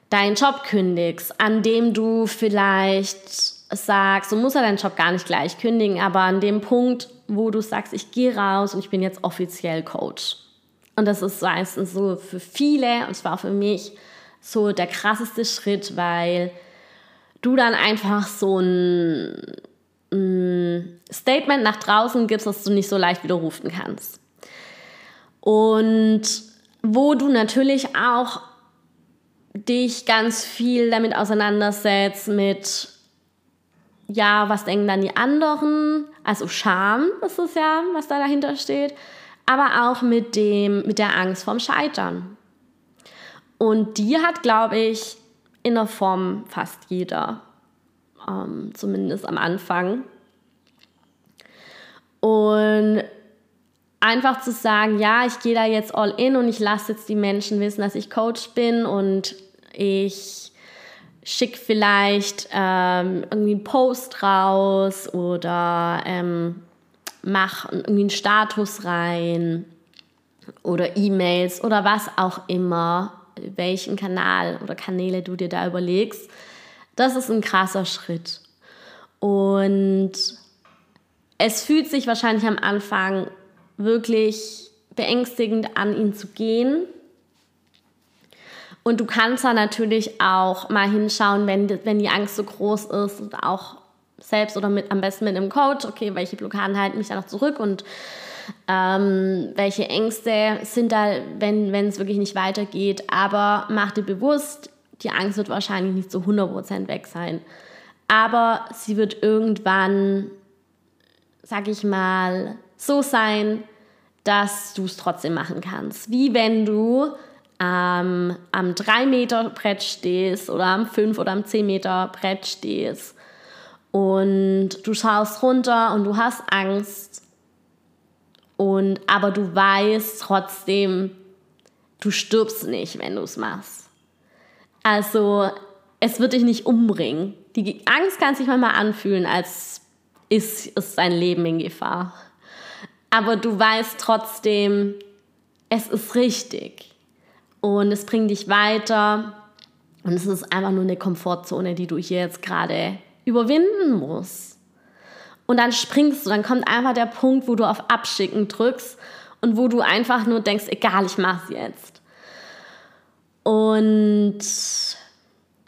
deinen Job kündigst, an dem du vielleicht sagst, du musst ja deinen Job gar nicht gleich kündigen, aber an dem Punkt, wo du sagst, ich gehe raus und ich bin jetzt offiziell Coach. Und das ist meistens so für viele, und zwar für mich, so der krasseste Schritt, weil du dann einfach so ein, ein Statement nach draußen gibst, das du nicht so leicht widerrufen kannst. Und wo du natürlich auch dich ganz viel damit auseinandersetzt mit, ja, was denken dann die anderen? Also Scham ist es ja, was da dahinter steht. Aber auch mit, dem, mit der Angst vorm Scheitern. Und die hat, glaube ich, in der Form fast jeder. Ähm, zumindest am Anfang. Und einfach zu sagen, ja, ich gehe da jetzt all in und ich lasse jetzt die Menschen wissen, dass ich Coach bin und ich schicke vielleicht ähm, irgendwie einen Post raus oder ähm, mach irgendwie einen Status rein oder E-Mails oder was auch immer, welchen Kanal oder Kanäle du dir da überlegst. Das ist ein krasser Schritt. Und es fühlt sich wahrscheinlich am Anfang wirklich beängstigend an, ihn zu gehen. Und du kannst da natürlich auch mal hinschauen, wenn, wenn die Angst so groß ist und auch selbst oder mit, am besten mit einem Coach, okay, welche Blockaden halten mich da noch zurück und ähm, welche Ängste sind da, wenn wenn es wirklich nicht weitergeht. Aber mach dir bewusst, die Angst wird wahrscheinlich nicht zu hundert Prozent weg sein. Aber sie wird irgendwann, sag ich mal, so sein, dass du es trotzdem machen kannst. Wie wenn du ähm, am drei Meter Brett stehst oder am fünf oder am zehn Meter Brett stehst. Und du schaust runter und du hast Angst, und, aber du weißt trotzdem, du stirbst nicht, wenn du es machst. Also es wird dich nicht umbringen. Die Angst kann sich manchmal anfühlen, als ist, ist dein Leben in Gefahr. Aber du weißt trotzdem, es ist richtig und es bringt dich weiter. Und es ist einfach nur eine Komfortzone, die du hier jetzt gerade überwinden muss. Und dann springst du, dann kommt einfach der Punkt, wo du auf Abschicken drückst und wo du einfach nur denkst, egal, ich mach's jetzt. Und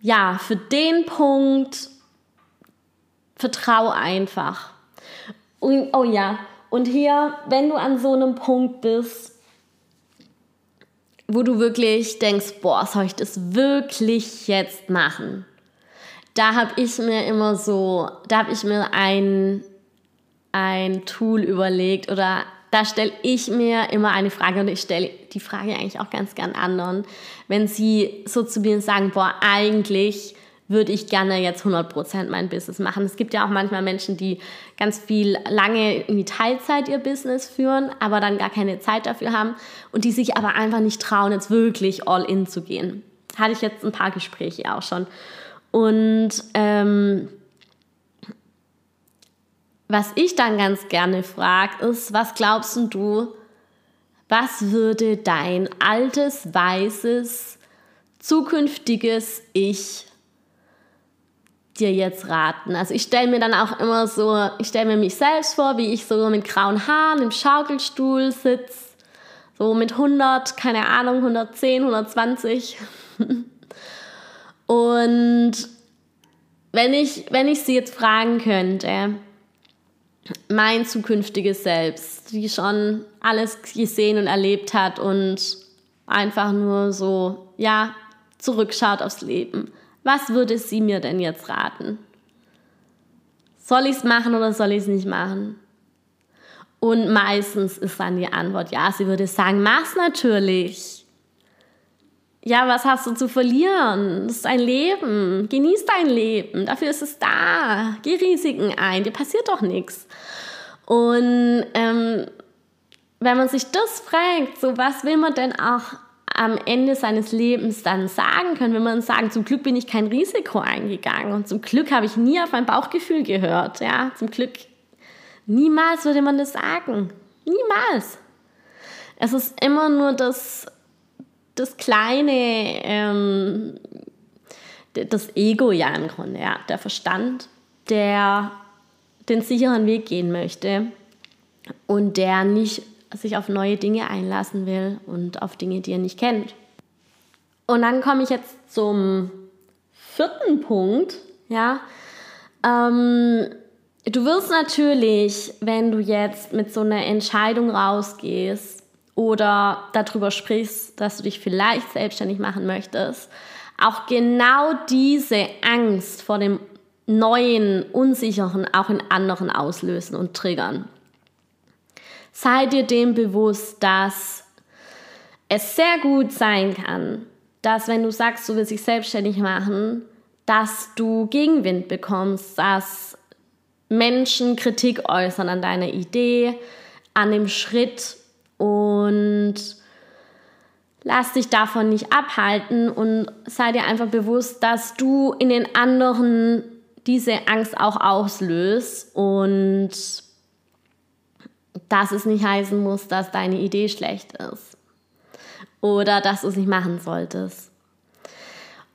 ja, für den Punkt vertrau einfach. Und, oh ja, und hier, wenn du an so einem Punkt bist, wo du wirklich denkst, boah, soll ich das wirklich jetzt machen? Da habe ich mir immer so, da habe ich mir ein, ein Tool überlegt oder Da stelle ich mir immer eine Frage und ich stelle die Frage eigentlich auch ganz gern anderen, wenn sie so zu mir sagen, boah, eigentlich würde ich gerne jetzt hundert Prozent mein Business machen. Es gibt ja auch manchmal Menschen, die ganz viel lange irgendwie Teilzeit ihr Business führen, aber dann gar keine Zeit dafür haben und die sich aber einfach nicht trauen, jetzt wirklich all in zu gehen. Hatte ich jetzt ein paar Gespräche auch schon. Und ähm, was ich dann ganz gerne frage, ist, was glaubst du, was würde dein altes, weißes, zukünftiges Ich dir jetzt raten? Also ich stelle mir dann auch immer so, ich stelle mir mich selbst vor, wie ich so mit grauen Haaren im Schaukelstuhl sitze, so mit hundert, keine Ahnung, hundertzehn, hundertzwanzig. Und wenn ich, wenn ich sie jetzt fragen könnte, mein zukünftiges Selbst, die schon alles gesehen und erlebt hat und einfach nur so, ja, zurückschaut aufs Leben, was würde sie mir denn jetzt raten? Soll ich es machen oder soll ich es nicht machen? Und meistens ist dann die Antwort, ja, sie würde sagen, mach's natürlich. Ja, was hast du zu verlieren? Das ist ein Leben. Genieß dein Leben. Dafür ist es da. Geh Risiken ein. Dir passiert doch nichts. Und ähm, wenn man sich das fragt, so was will man denn auch am Ende seines Lebens dann sagen können, wenn man sagen, zum Glück bin ich kein Risiko eingegangen und zum Glück habe ich nie auf mein Bauchgefühl gehört. Ja, zum Glück. Niemals würde man das sagen. Niemals. Es ist immer nur das, das kleine, ähm, das Ego ja im Grunde, ja, der Verstand, der den sicheren Weg gehen möchte und der nicht sich auf neue Dinge einlassen will und auf Dinge, die er nicht kennt. Und dann komme ich jetzt zum vierten Punkt. Ja, ähm, du wirst natürlich, wenn du jetzt mit so einer Entscheidung rausgehst oder darüber sprichst, dass du dich vielleicht selbstständig machen möchtest, auch genau diese Angst vor dem Neuen, Unsicheren auch in anderen auslösen und triggern. Sei dir dem bewusst, dass es sehr gut sein kann, dass wenn du sagst, du willst dich selbstständig machen, dass du Gegenwind bekommst, dass Menschen Kritik äußern an deiner Idee, an dem Schritt, und lass dich davon nicht abhalten und sei dir einfach bewusst, dass du in den anderen diese Angst auch auslöst und dass es nicht heißen muss, dass deine Idee schlecht ist oder dass du es nicht machen solltest.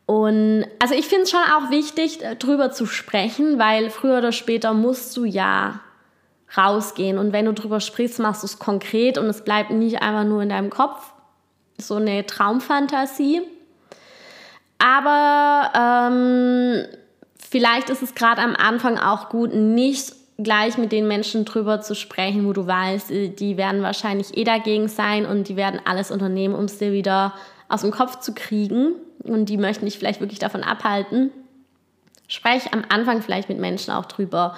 Und also ich finde es schon auch wichtig, drüber zu sprechen, weil früher oder später musst du ja rausgehen. Und wenn du drüber sprichst, machst du es konkret und es bleibt nicht einfach nur in deinem Kopf, so eine Traumfantasie. Aber ähm, vielleicht ist es gerade am Anfang auch gut, nicht gleich mit den Menschen drüber zu sprechen, wo du weißt, die werden wahrscheinlich eh dagegen sein und die werden alles unternehmen, um es dir wieder aus dem Kopf zu kriegen und die möchten dich vielleicht wirklich davon abhalten. Sprech am Anfang vielleicht mit Menschen auch drüber,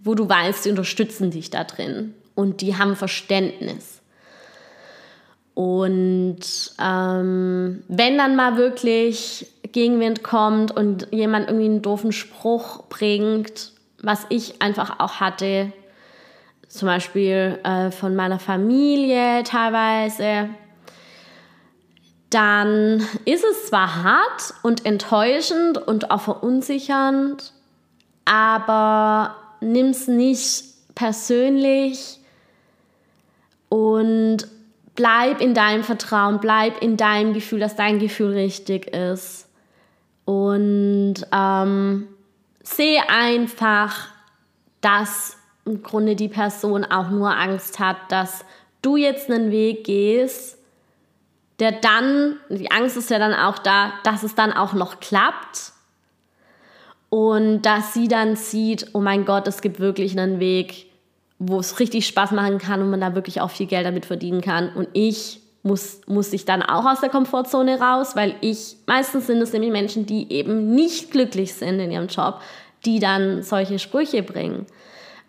wo du weißt, die unterstützen dich da drin und die haben Verständnis. Und ähm, wenn dann mal wirklich Gegenwind kommt und jemand irgendwie einen doofen Spruch bringt, was ich einfach auch hatte, zum Beispiel äh, von meiner Familie teilweise, dann ist es zwar hart und enttäuschend und auch verunsichernd, aber nimm's nicht persönlich und bleib in deinem Vertrauen, bleib in deinem Gefühl, dass dein Gefühl richtig ist. Und ähm, seh einfach, dass im Grunde die Person auch nur Angst hat, dass du jetzt einen Weg gehst, der dann, die Angst ist ja dann auch da, dass es dann auch noch klappt und dass sie dann sieht, oh mein Gott, es gibt wirklich einen Weg, wo es richtig Spaß machen kann und man da wirklich auch viel Geld damit verdienen kann. Und ich muss, muss ich dann auch aus der Komfortzone raus, weil ich, meistens sind es nämlich Menschen, die eben nicht glücklich sind in ihrem Job, die dann solche Sprüche bringen,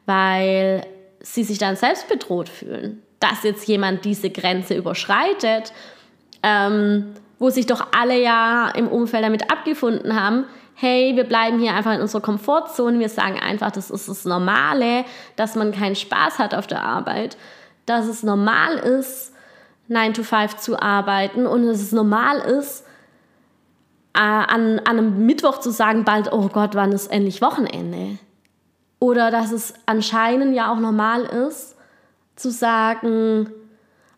weil sie sich dann selbst bedroht fühlen. dass jetzt jemand diese Grenze überschreitet, ähm, wo sich doch alle ja im Umfeld damit abgefunden haben, hey, wir bleiben hier einfach in unserer Komfortzone, wir sagen einfach, das ist das Normale, dass man keinen Spaß hat auf der Arbeit, dass es normal ist, nine to five zu arbeiten und dass es normal ist, äh, an, an einem Mittwoch zu sagen, bald, oh Gott, wann ist endlich Wochenende? Oder dass es anscheinend ja auch normal ist, zu sagen,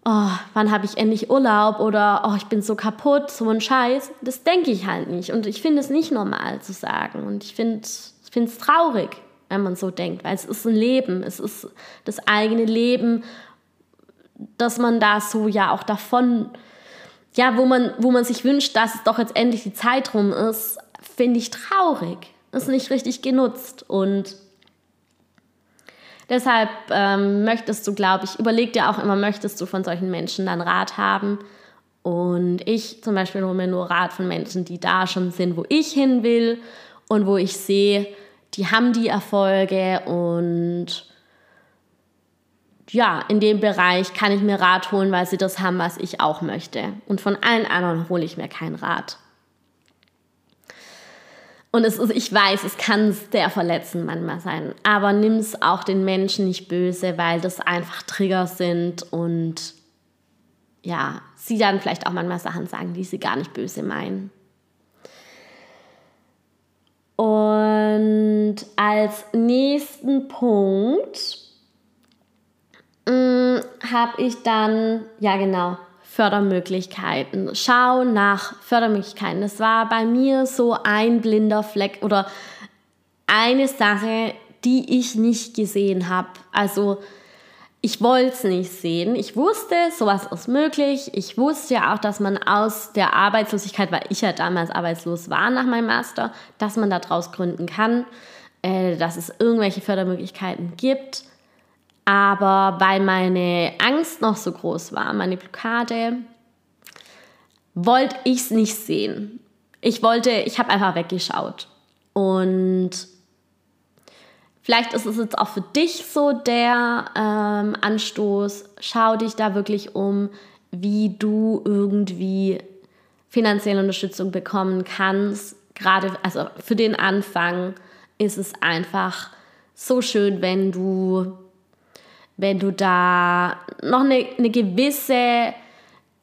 oh, wann habe ich endlich Urlaub oder oh, ich bin so kaputt, so ein Scheiß. Das denke ich halt nicht und ich finde es nicht normal zu sagen und ich finde es traurig, wenn man so denkt, weil es ist ein Leben, es ist das eigene Leben, dass man da so ja auch davon, ja, wo man, wo man sich wünscht, dass es doch jetzt endlich die Zeit rum ist, finde ich traurig, ist nicht richtig genutzt und deshalb ähm, möchtest du, glaube ich, überleg dir auch immer, möchtest du von solchen Menschen dann Rat haben? Und ich zum Beispiel hole mir nur Rat von Menschen, die da schon sind, wo ich hin will und wo ich sehe, die haben die Erfolge und ja, in dem Bereich kann ich mir Rat holen, weil sie das haben, was ich auch möchte. Und von allen anderen hole ich mir keinen Rat. Und es ist, ich weiß, es kann sehr verletzend manchmal sein, aber nimm es auch den Menschen nicht böse, weil das einfach Trigger sind und ja, sie dann vielleicht auch manchmal Sachen sagen, die sie gar nicht böse meinen. Und als nächsten Punkt habe ich dann, ja genau, Fördermöglichkeiten. Schau nach Fördermöglichkeiten. Das war bei mir so ein blinder Fleck oder eine Sache, die ich nicht gesehen habe. Also ich wollte es nicht sehen. Ich wusste, sowas ist möglich. Ich wusste ja auch, dass man aus der Arbeitslosigkeit, weil ich ja damals arbeitslos war nach meinem Master, dass man daraus gründen kann, dass es irgendwelche Fördermöglichkeiten gibt. Aber weil meine Angst noch so groß war, meine Blockade, wollte ich es nicht sehen. Ich wollte, ich habe einfach weggeschaut. Und vielleicht ist es jetzt auch für dich so der ähm, Anstoß, schau dich da wirklich um, wie du irgendwie finanzielle Unterstützung bekommen kannst. Gerade also für den Anfang ist es einfach so schön, wenn du wenn du da noch eine, eine gewisse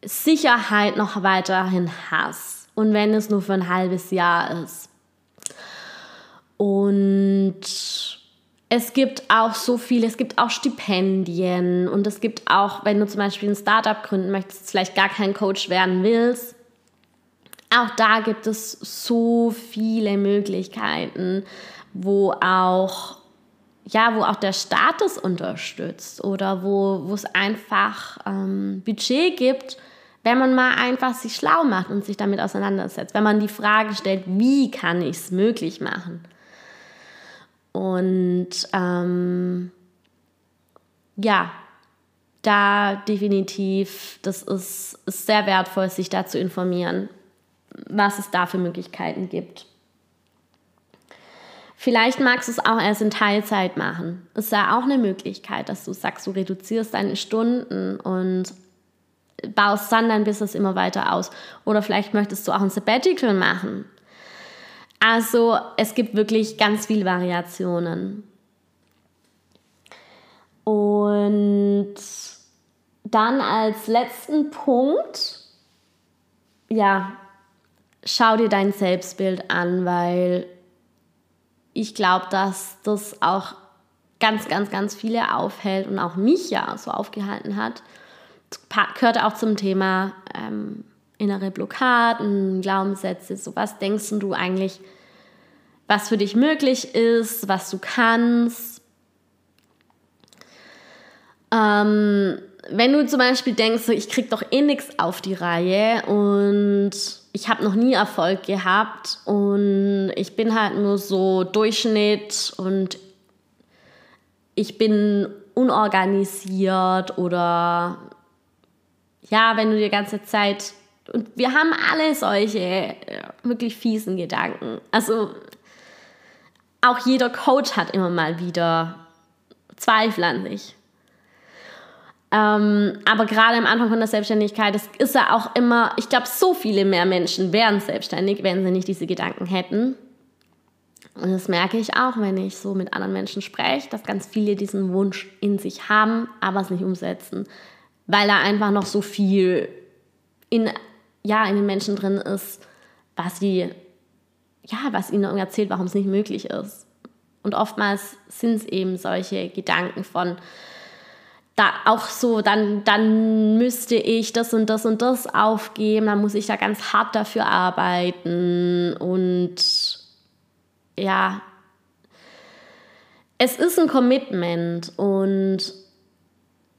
Sicherheit noch weiterhin hast und wenn es nur für ein halbes Jahr ist. Und es gibt auch so viel, es gibt auch Stipendien und es gibt auch, wenn du zum Beispiel ein Startup gründen möchtest, vielleicht gar kein Coach werden willst, auch da gibt es so viele Möglichkeiten, wo auch ja, wo auch der Staat es unterstützt oder wo, wo es einfach ähm, Budget gibt, wenn man mal einfach sich schlau macht und sich damit auseinandersetzt, wenn man die Frage stellt, wie kann ich es möglich machen? Und ähm, ja, da definitiv, das ist, ist sehr wertvoll, sich da zu informieren, was es da für Möglichkeiten gibt. Vielleicht magst du es auch erst in Teilzeit machen. Ist ja auch eine Möglichkeit, dass du sagst, du reduzierst deine Stunden und baust dann dein Business immer weiter aus. Oder vielleicht möchtest du auch ein Sabbatical machen. Also es gibt wirklich ganz viele Variationen. Und dann als letzten Punkt, ja, schau dir dein Selbstbild an, weil ich glaube, dass das auch ganz, ganz, ganz viele aufhält und auch mich ja so aufgehalten hat. Gehört auch zum Thema ähm, innere Blockaden, Glaubenssätze, so was denkst du eigentlich, was für dich möglich ist, was du kannst. Ähm, wenn du zum Beispiel denkst, so, ich krieg doch eh nichts auf die Reihe und ich habe noch nie Erfolg gehabt und ich bin halt nur so Durchschnitt und ich bin unorganisiert oder ja, wenn du die ganze Zeit, und wir haben alle solche wirklich fiesen Gedanken. Also auch jeder Coach hat immer mal wieder Zweifel an sich. Ähm, aber gerade am Anfang von der Selbstständigkeit, das ist ja auch immer, ich glaube, so viele mehr Menschen wären selbstständig, wenn sie nicht diese Gedanken hätten. Und das merke ich auch, wenn ich so mit anderen Menschen spreche, dass ganz viele diesen Wunsch in sich haben, aber es nicht umsetzen, weil da einfach noch so viel in, ja, in den Menschen drin ist, was, die, ja, was ihnen erzählt, warum es nicht möglich ist. Und oftmals sind es eben solche Gedanken von, da auch so, dann, dann müsste ich das und das und das aufgeben, dann muss ich da ganz hart dafür arbeiten und ja, es ist ein Commitment und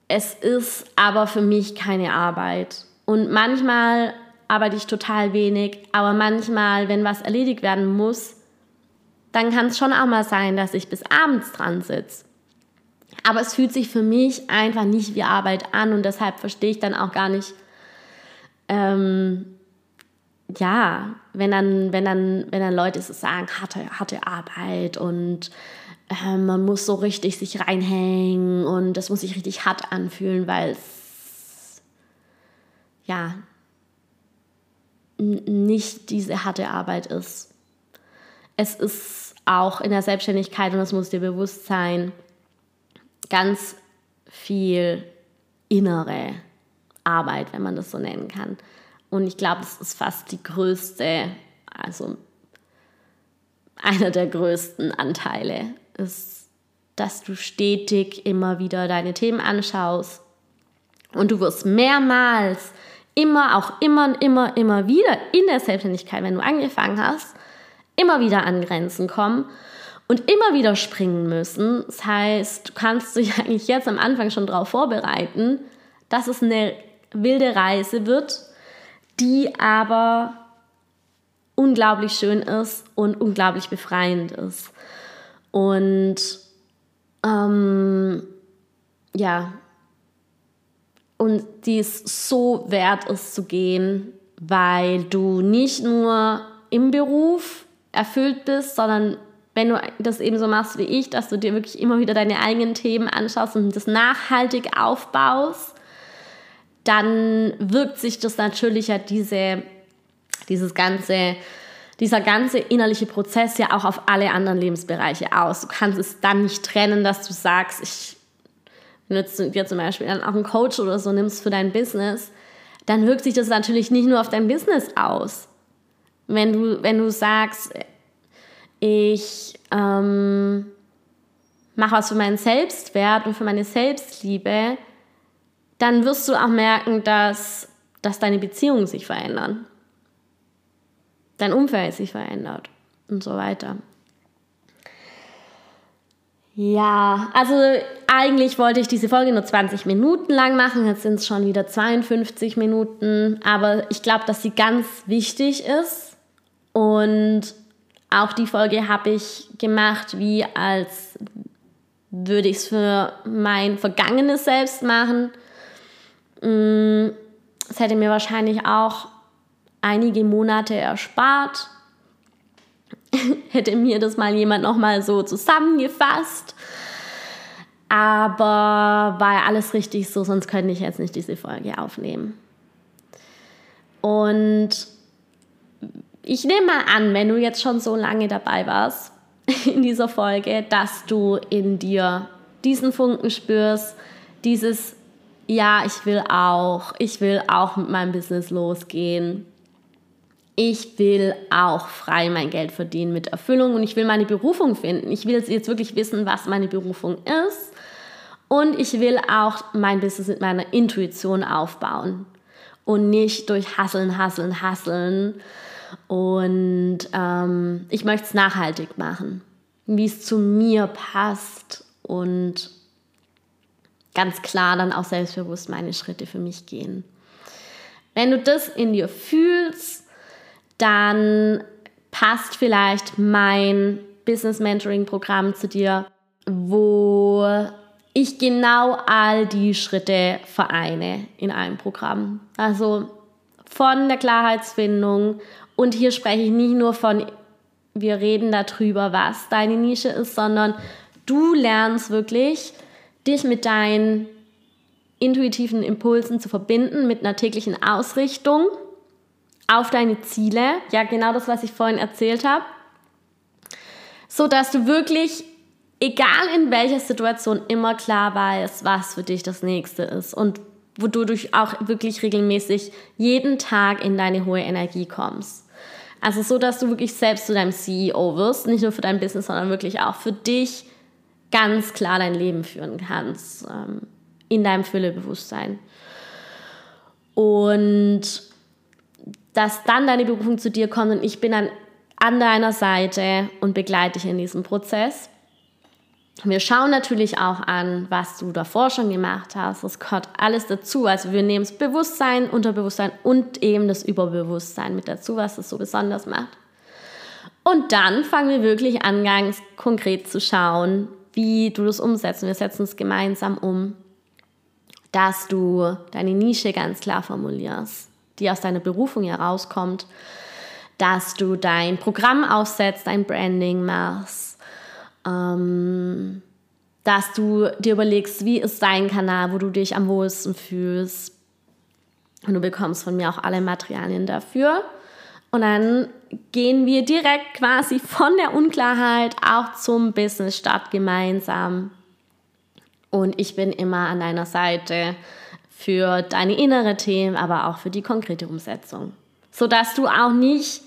es ist aber für mich keine Arbeit. Und manchmal arbeite ich total wenig, aber manchmal, wenn was erledigt werden muss, dann kann es schon auch mal sein, dass ich bis abends dran sitze. Aber es fühlt sich für mich einfach nicht wie Arbeit an und deshalb verstehe ich dann auch gar nicht, ähm, ja, wenn dann, wenn dann, wenn dann Leute so sagen, harte, harte Arbeit und äh, man muss so richtig sich reinhängen und das muss sich richtig hart anfühlen, weil es ja n- nicht diese harte Arbeit ist. Es ist auch in der Selbstständigkeit, und das muss dir bewusst sein, ganz viel innere Arbeit, wenn man das so nennen kann. Und ich glaube, es ist fast die größte, also einer der größten Anteile ist, dass du stetig immer wieder deine Themen anschaust und du wirst mehrmals immer, auch immer und immer, immer wieder in der Selbstständigkeit, wenn du angefangen hast, immer wieder an Grenzen kommen und immer wieder springen müssen. Das heißt, du kannst dich eigentlich jetzt am Anfang schon darauf vorbereiten, dass es eine wilde Reise wird, die aber unglaublich schön ist und unglaublich befreiend ist. Und ähm, ja, und die es so wert ist zu gehen, weil du nicht nur im Beruf erfüllt bist, sondern wenn du das eben so machst wie ich, dass du dir wirklich immer wieder deine eigenen Themen anschaust und das nachhaltig aufbaust, dann wirkt sich das natürlich ja diese, dieses ganze, dieser ganze innerliche Prozess ja auch auf alle anderen Lebensbereiche aus. Du kannst es dann nicht trennen, dass du sagst, ich, wenn du jetzt, jetzt zum Beispiel dann auch einen Coach oder so nimmst für dein Business, dann wirkt sich das natürlich nicht nur auf dein Business aus. Wenn du, wenn du sagst, ich ähm, mache was für meinen Selbstwert und für meine Selbstliebe, dann wirst du auch merken, dass, dass deine Beziehungen sich verändern. Dein Umfeld sich verändert und so weiter. Ja, also eigentlich wollte ich diese Folge nur zwanzig Minuten lang machen, jetzt sind es schon wieder zweiundfünfzig Minuten, aber ich glaube, dass sie ganz wichtig ist und auch die Folge habe ich gemacht, wie als würde ich es für mein vergangenes Selbst machen. Es hätte mir wahrscheinlich auch einige Monate erspart, hätte mir das mal jemand nochmal so zusammengefasst, aber war ja alles richtig so, sonst könnte ich jetzt nicht diese Folge aufnehmen. Und ich nehme mal an, wenn du jetzt schon so lange dabei warst in dieser Folge, dass du in dir diesen Funken spürst, dieses ja, ich will auch, ich will auch mit meinem Business losgehen. Ich will auch frei mein Geld verdienen mit Erfüllung und ich will meine Berufung finden. Ich will jetzt wirklich wissen, was meine Berufung ist und ich will auch mein Business mit meiner Intuition aufbauen und nicht durch Hasseln, Hasseln, Hasseln. Und ähm, ich möchte es nachhaltig machen, wie es zu mir passt und ganz klar dann auch selbstbewusst meine Schritte für mich gehen. Wenn du das in dir fühlst, dann passt vielleicht mein Business Mentoring Programm zu dir, wo ich genau all die Schritte vereine in einem Programm. Also von der Klarheitsfindung, und hier spreche ich nicht nur von, wir reden darüber, was deine Nische ist, sondern du lernst wirklich, dich mit deinen intuitiven Impulsen zu verbinden mit einer täglichen Ausrichtung auf deine Ziele. Ja, genau das, was ich vorhin erzählt habe. So dass du wirklich, egal in welcher Situation, immer klar weißt, was für dich das Nächste ist und wodurch auch wirklich regelmäßig jeden Tag in deine hohe Energie kommst. Also so, dass du wirklich selbst zu deinem C E O wirst, nicht nur für dein Business, sondern wirklich auch für dich ganz klar dein Leben führen kannst, ähm, in deinem Füllebewusstsein. Und dass dann deine Berufung zu dir kommt und ich bin dann an deiner Seite und begleite dich in diesem Prozess. Wir schauen natürlich auch an, was du davor schon gemacht hast. Das gehört alles dazu. Also wir nehmen das Bewusstsein, Unterbewusstsein und eben das Überbewusstsein mit dazu, was das so besonders macht. Und dann fangen wir wirklich an, ganz konkret zu schauen, wie du das umsetzt. Wir setzen es gemeinsam um, dass du deine Nische ganz klar formulierst, die aus deiner Berufung herauskommt, dass du dein Programm aufsetzt, dein Branding machst, Ähm, dass du dir überlegst, wie ist dein Kanal, wo du dich am wohlsten fühlst. Und du bekommst von mir auch alle Materialien dafür. Und dann gehen wir direkt quasi von der Unklarheit auch zum Business-Start gemeinsam. Und ich bin immer an deiner Seite für deine inneren Themen, aber auch für die konkrete Umsetzung. Sodass du auch nicht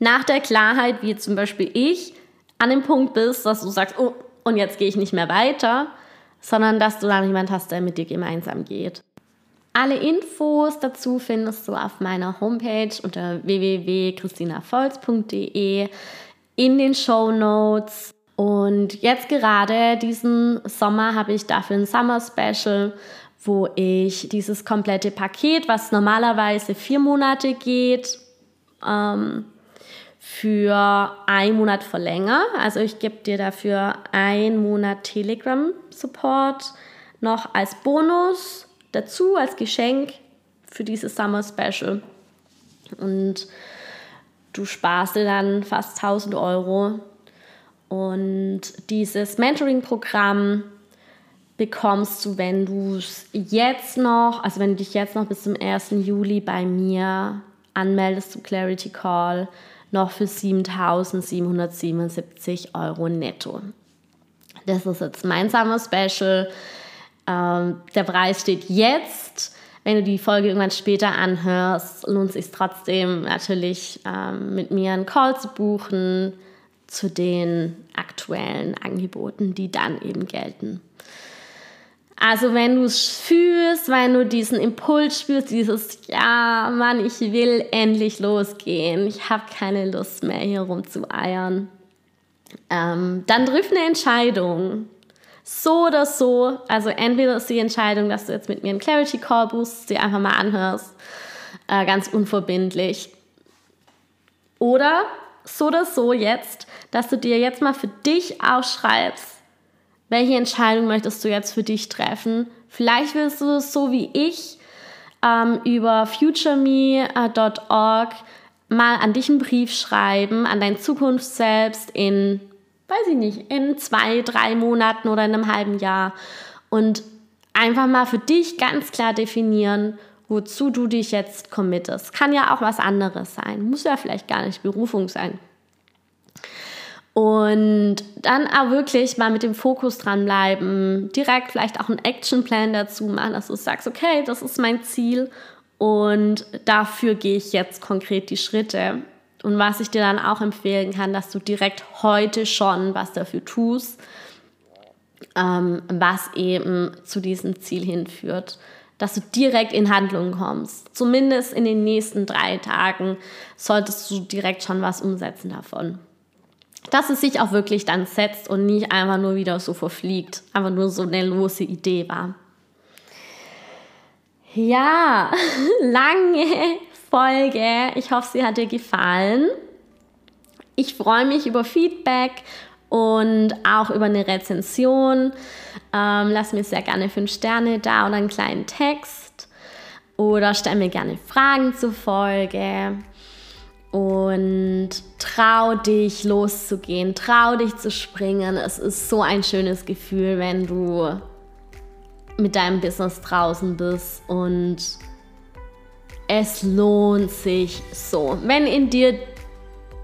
nach der Klarheit, wie zum Beispiel ich, an dem Punkt bist, dass du sagst, oh, und jetzt gehe ich nicht mehr weiter, sondern dass du dann jemand hast, der mit dir gemeinsam geht. Alle Infos dazu findest du auf meiner Homepage unter w w w punkt christina volz punkt de in den Shownotes. Und jetzt gerade diesen Sommer habe ich dafür ein Summer Special, wo ich dieses komplette Paket, was normalerweise vier Monate geht, ähm, für einen Monat verlängern. Also ich gebe dir dafür einen Monat Telegram-Support noch als Bonus dazu, als Geschenk für dieses Summer Special. Und du sparst dir dann fast tausend Euro. Und dieses Mentoring-Programm bekommst du, wenn du es jetzt noch, also wenn du dich jetzt noch bis zum ersten Juli bei mir anmeldest zum Clarity Call, noch für siebentausendsiebenhundertsiebenundsiebzig Euro netto. Das ist jetzt mein Summer Special. Ähm, der Preis steht jetzt. Wenn du die Folge irgendwann später anhörst, lohnt es sich trotzdem natürlich, ähm, mit mir einen Call zu buchen zu den aktuellen Angeboten, die dann eben gelten. Also wenn du es spürst, wenn du diesen Impuls spürst, dieses, ja, Mann, ich will endlich losgehen, ich habe keine Lust mehr, hier rumzueiern, ähm, dann triff eine Entscheidung. So oder so, also entweder ist die Entscheidung, dass du jetzt mit mir einen Clarity Call buchst, dir einfach mal anhörst, äh, ganz unverbindlich. Oder so oder so jetzt, dass du dir jetzt mal für dich aufschreibst, welche Entscheidung möchtest du jetzt für dich treffen? Vielleicht willst du es so wie ich ähm, über futureme punkt org mal an dich einen Brief schreiben, an dein Zukunftsselbst in, weiß ich nicht, in zwei, drei Monaten oder in einem halben Jahr und einfach mal für dich ganz klar definieren, wozu du dich jetzt committest. Kann ja auch was anderes sein, muss ja vielleicht gar nicht Berufung sein. Und dann auch wirklich mal mit dem Fokus dranbleiben, direkt vielleicht auch einen Actionplan dazu machen, dass du sagst, okay, das ist mein Ziel und dafür gehe ich jetzt konkret die Schritte. Und was ich dir dann auch empfehlen kann, dass du direkt heute schon was dafür tust, ähm, was eben zu diesem Ziel hinführt, dass du direkt in Handlung kommst. Zumindest in den nächsten drei Tagen solltest du direkt schon was umsetzen davon. Dass es sich auch wirklich dann setzt und nicht einfach nur wieder so verfliegt, einfach nur so eine lose Idee war. Ja, lange Folge. Ich hoffe, sie hat dir gefallen. Ich freue mich über Feedback und auch über eine Rezension. Ähm, lass mir sehr gerne fünf Sterne da oder einen kleinen Text. Oder stell mir gerne Fragen zur Folge. Und trau dich loszugehen, trau dich zu springen. Es ist so ein schönes Gefühl, wenn du mit deinem Business draußen bist, und es lohnt sich so. Wenn in dir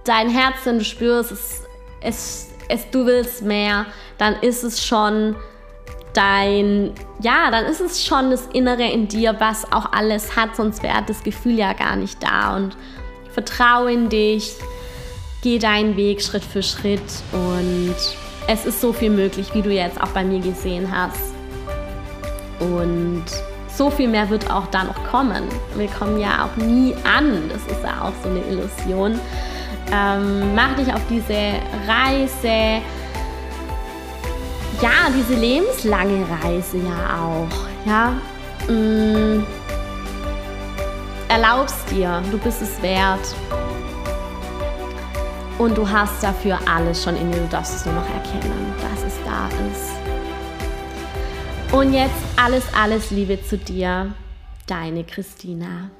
dein Herz, wenn du spürst, es, es, es, du willst mehr, dann ist es schon dein, ja, dann ist es schon das Innere in dir, was auch alles hat, sonst wäre das Gefühl ja gar nicht da. Und vertraue in dich, geh deinen Weg Schritt für Schritt, und es ist so viel möglich, wie du jetzt auch bei mir gesehen hast. Und so viel mehr wird auch da noch kommen. Wir kommen ja auch nie an. Das ist ja auch so eine Illusion. Ähm, mach dich auf diese Reise, ja, diese lebenslange Reise ja auch. Ja? Mm, erlaubst dir, du bist es wert. Und du hast dafür alles schon in dir, du darfst es nur noch erkennen, dass es da ist. Und jetzt alles, alles Liebe zu dir, deine Christina.